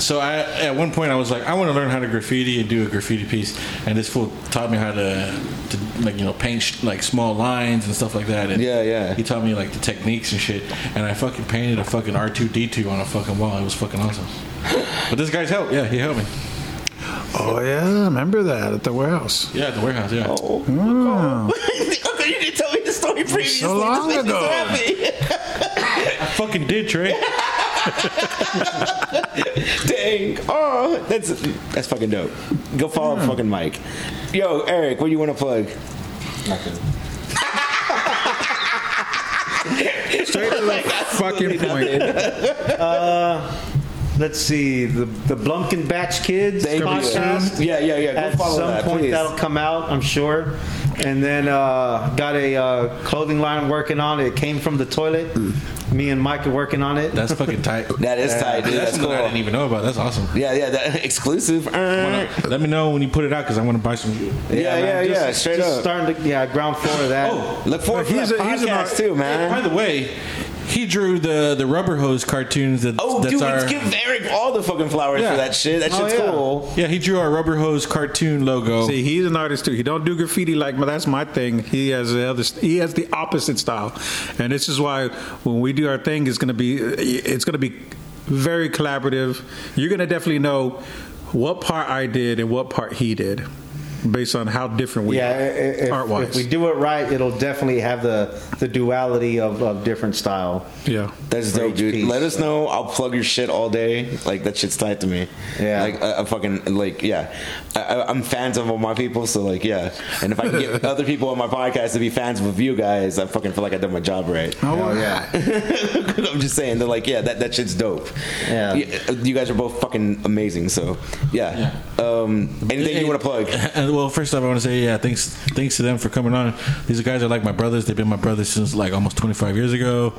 so at one point I was like, I want to learn how to graffiti and do a graffiti piece, and this fool taught me how to like, you know, paint like small lines and stuff like that. And yeah. He taught me like the techniques and shit, and I fucking painted a fucking R2D2 on a fucking wall. It was fucking awesome. But this guy's helped. Yeah, he helped me. Oh, yeah, I remember that at the warehouse. Yeah, at the warehouse, yeah. Oh. Uncle, you didn't tell me the story previously. So long ago. I fucking did, Trey. Dang. Oh, that's fucking dope. Go follow fucking Mike. Yo, Eric, what do you want to plug? Nothing. Straight to the fucking point. Let's see, the Blumpkin Batch Kids podcast. Yeah. Go at some that, point please. That'll come out, I'm sure. And then got a clothing line working on it. It came from the toilet. Me and Mike are working on it. That's fucking tight. That is tight, dude. That's cool. I didn't even know about. That's awesome. Yeah. That exclusive. Let me know when you put it out because I want to buy some. Yeah, man. Straight up. Starting to ground floor of that. Oh, look forward to that podcast too, man. By the way. He drew the rubber hose cartoons. Let's give Eric all the fucking flowers for that shit. That shit's cool. Yeah, he drew our rubber hose cartoon logo. See, he's an artist too. He don't do graffiti but that's my thing. He has the opposite style, and this is why when we do our thing, it's gonna be very collaborative. You're gonna definitely know what part I did and what part he did. based on how different we are art-wise. If we do it right, it'll definitely have the duality of different style. Yeah. That's dope, dude. Piece, let us know. I'll plug your shit all day. Like, that shit's tied to me. Yeah. Like, I fucking, like, yeah. I'm fans of all my people, so, like, yeah. And if I can get other people on my podcast to be fans of you guys, I fucking feel like I done my job right. Oh, yeah. I'm just saying. They're like, yeah, that shit's dope. Yeah. You guys are both fucking amazing, so, yeah. Anything you want to plug? Well, first off, I want to say, thanks to them for coming on. These guys are like my brothers. They've been my brothers since like almost 25 years ago.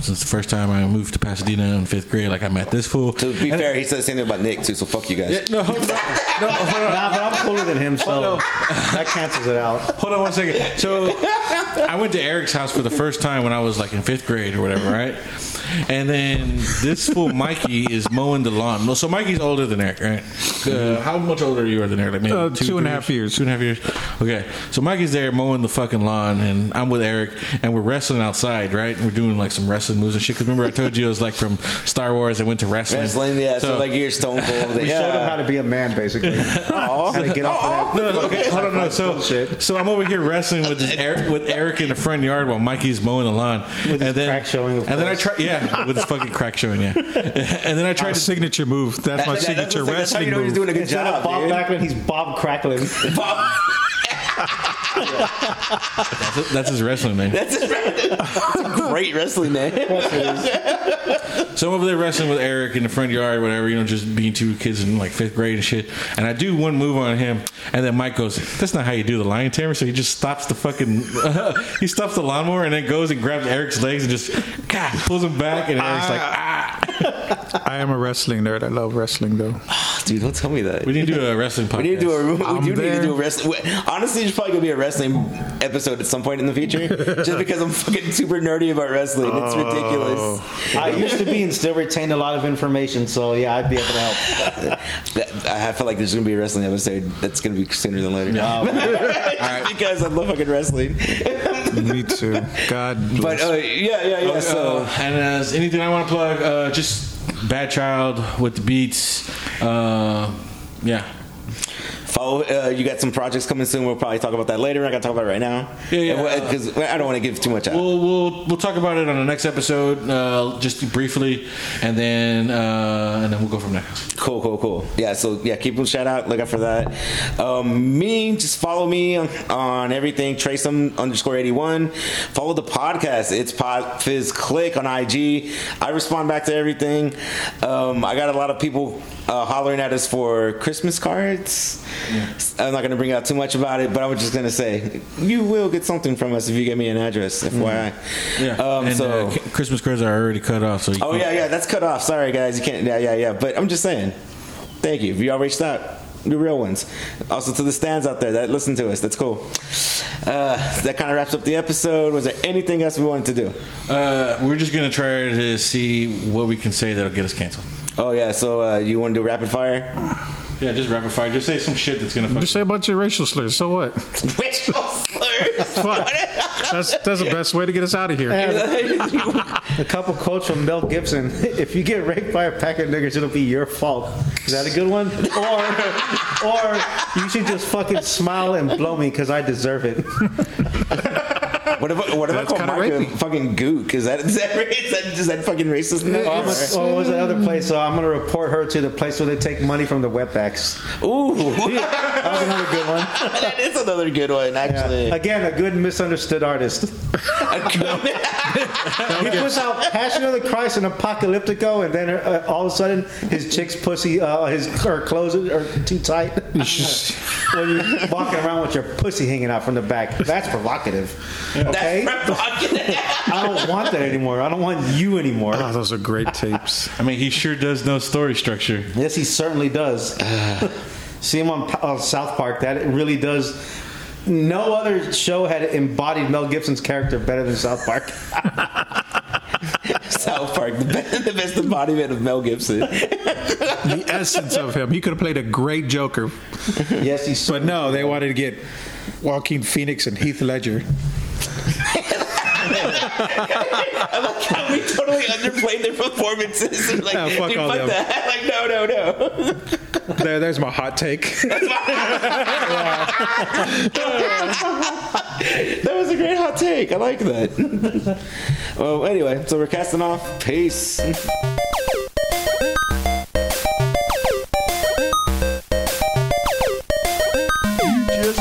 Since the first time I moved to Pasadena in 5th grade, like I met this fool. To be fair, he said the same thing about Nick too. So fuck you guys. Yeah, no, hold on. Hold on. Nah, but I'm cooler than him, so that cancels it out. Hold on one second. So I went to Eric's house for the first time when I was like in 5th grade or whatever, right? And then this fool Mikey is mowing the lawn. So Mikey's older than Eric, right? How much older are you than Eric? Like maybe 2.5 years. 2.5 years. Okay. So Mikey's there mowing the fucking lawn, and I'm with Eric, and we're wrestling outside, right? And we're doing like some wrestling moves and shit. Because remember, I told you it was like from Star Wars. I went to wrestling. Wrestling, yeah. So like you're Stone Cold. We showed him how to be a man, basically. How to get off of that. No, okay. Hold on. No. So I'm over here wrestling with Eric in the front yard while Mikey's mowing the lawn, with his crack showing. Then I try. Yeah, with his fucking crack showing. Yeah. And then I tried signature move. That's my signature wrestling move. That's how you know he's doing a good job. He's Bob Cracklin. Bob. That's his wrestling name. That's a great wrestling name. So I'm over there wrestling with Eric in the front yard, whatever, just being two kids in like 5th grade and shit. And I do one move on him, and then Mike goes, "That's not how you do the lion tamer." So he just stops the fucking, he stops the lawnmower, and then goes and grabs Eric's legs and just pulls him back, and Eric's like, ah. I am a wrestling nerd. I love wrestling, though. Dude, don't tell me that. We need to do a wrestling podcast. We need to do a wrestling. Honestly, there's probably going to be a wrestling episode at some point in the future. Just because I'm fucking super nerdy about wrestling. It's ridiculous. I used to be and still retain a lot of information. So, yeah, I'd be able to help. I feel like there's going to be a wrestling episode that's going to be sooner than later. No. Right. Because I love fucking wrestling. Me too. God bless. But, yeah. Okay, so, and anything I want to plug, just... Bad Child with the Beats. Follow. You got some projects coming soon. We'll probably talk about that later. I gotta talk about it right now. Yeah. Because I don't want to give too much out. We'll talk about it on the next episode, just briefly, and then we'll go from there. Cool. Yeah. So yeah, keep them shout out. Look out for that. Me, just follow me on everything. Traysum_81. Follow the podcast. It's Pop Fizz Click on IG. I respond back to everything. I got a lot of people hollering at us for Christmas cards. Yeah. I'm not going to bring out too much about it, but I was just going to say you will get something from us if you give me an address, FYI. Yeah. Christmas cards are already cut off, so that's cut off. Sorry guys, you can't. Yeah. But I'm just saying, thank you. If you all reached out, the real ones. Also to the stands out there that listen to us, that's cool. That kind of wraps up the episode. Was there anything else we wanted to do? We're just going to try to see what we can say that'll get us canceled. Oh yeah, so you want to do rapid fire? Yeah, just rapid fire. Just say some shit that's gonna fuck. Just say a bunch of racial slurs. So what? Racial slurs. Fuck. That's the best way to get us out of here. A couple quotes from Mel Gibson: "If you get raped by a pack of niggers, it'll be your fault." Is that a good one? Or you should just fucking smile and blow me because I deserve it. What if I call Micah fucking gook? Is that fucking racist? What was the other place? So I'm going to report her to the place where they take money from the wetbacks. Ooh. That was another good one. That is another good one, actually. Yeah. Again, a good misunderstood artist. He puts out Passion of the Christ and Apocalyptico, and then all of a sudden his chick's pussy, her clothes are too tight. Or you're walking around with your pussy hanging out from the back. That's provocative. Yeah. Okay. I don't want that anymore. I don't want you anymore. Oh, those are great tapes. I mean, he sure does know story structure. Yes, he certainly does. See him on South Park. That really does. No other show had embodied Mel Gibson's character better than South Park. South Park, the best embodiment of Mel Gibson. The essence of him. He could have played a great Joker. Yes, he certainly. But no, they wanted to get Joaquin Phoenix and Heath Ledger. I like how we totally underplayed their performances. And like, oh, fuck dude, all fuck them. That. Like, no. There's my hot take. That was a great hot take. I like that. Well, anyway, so we're casting off. Peace.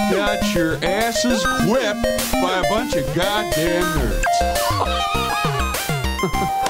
Got your asses whipped by a bunch of goddamn nerds.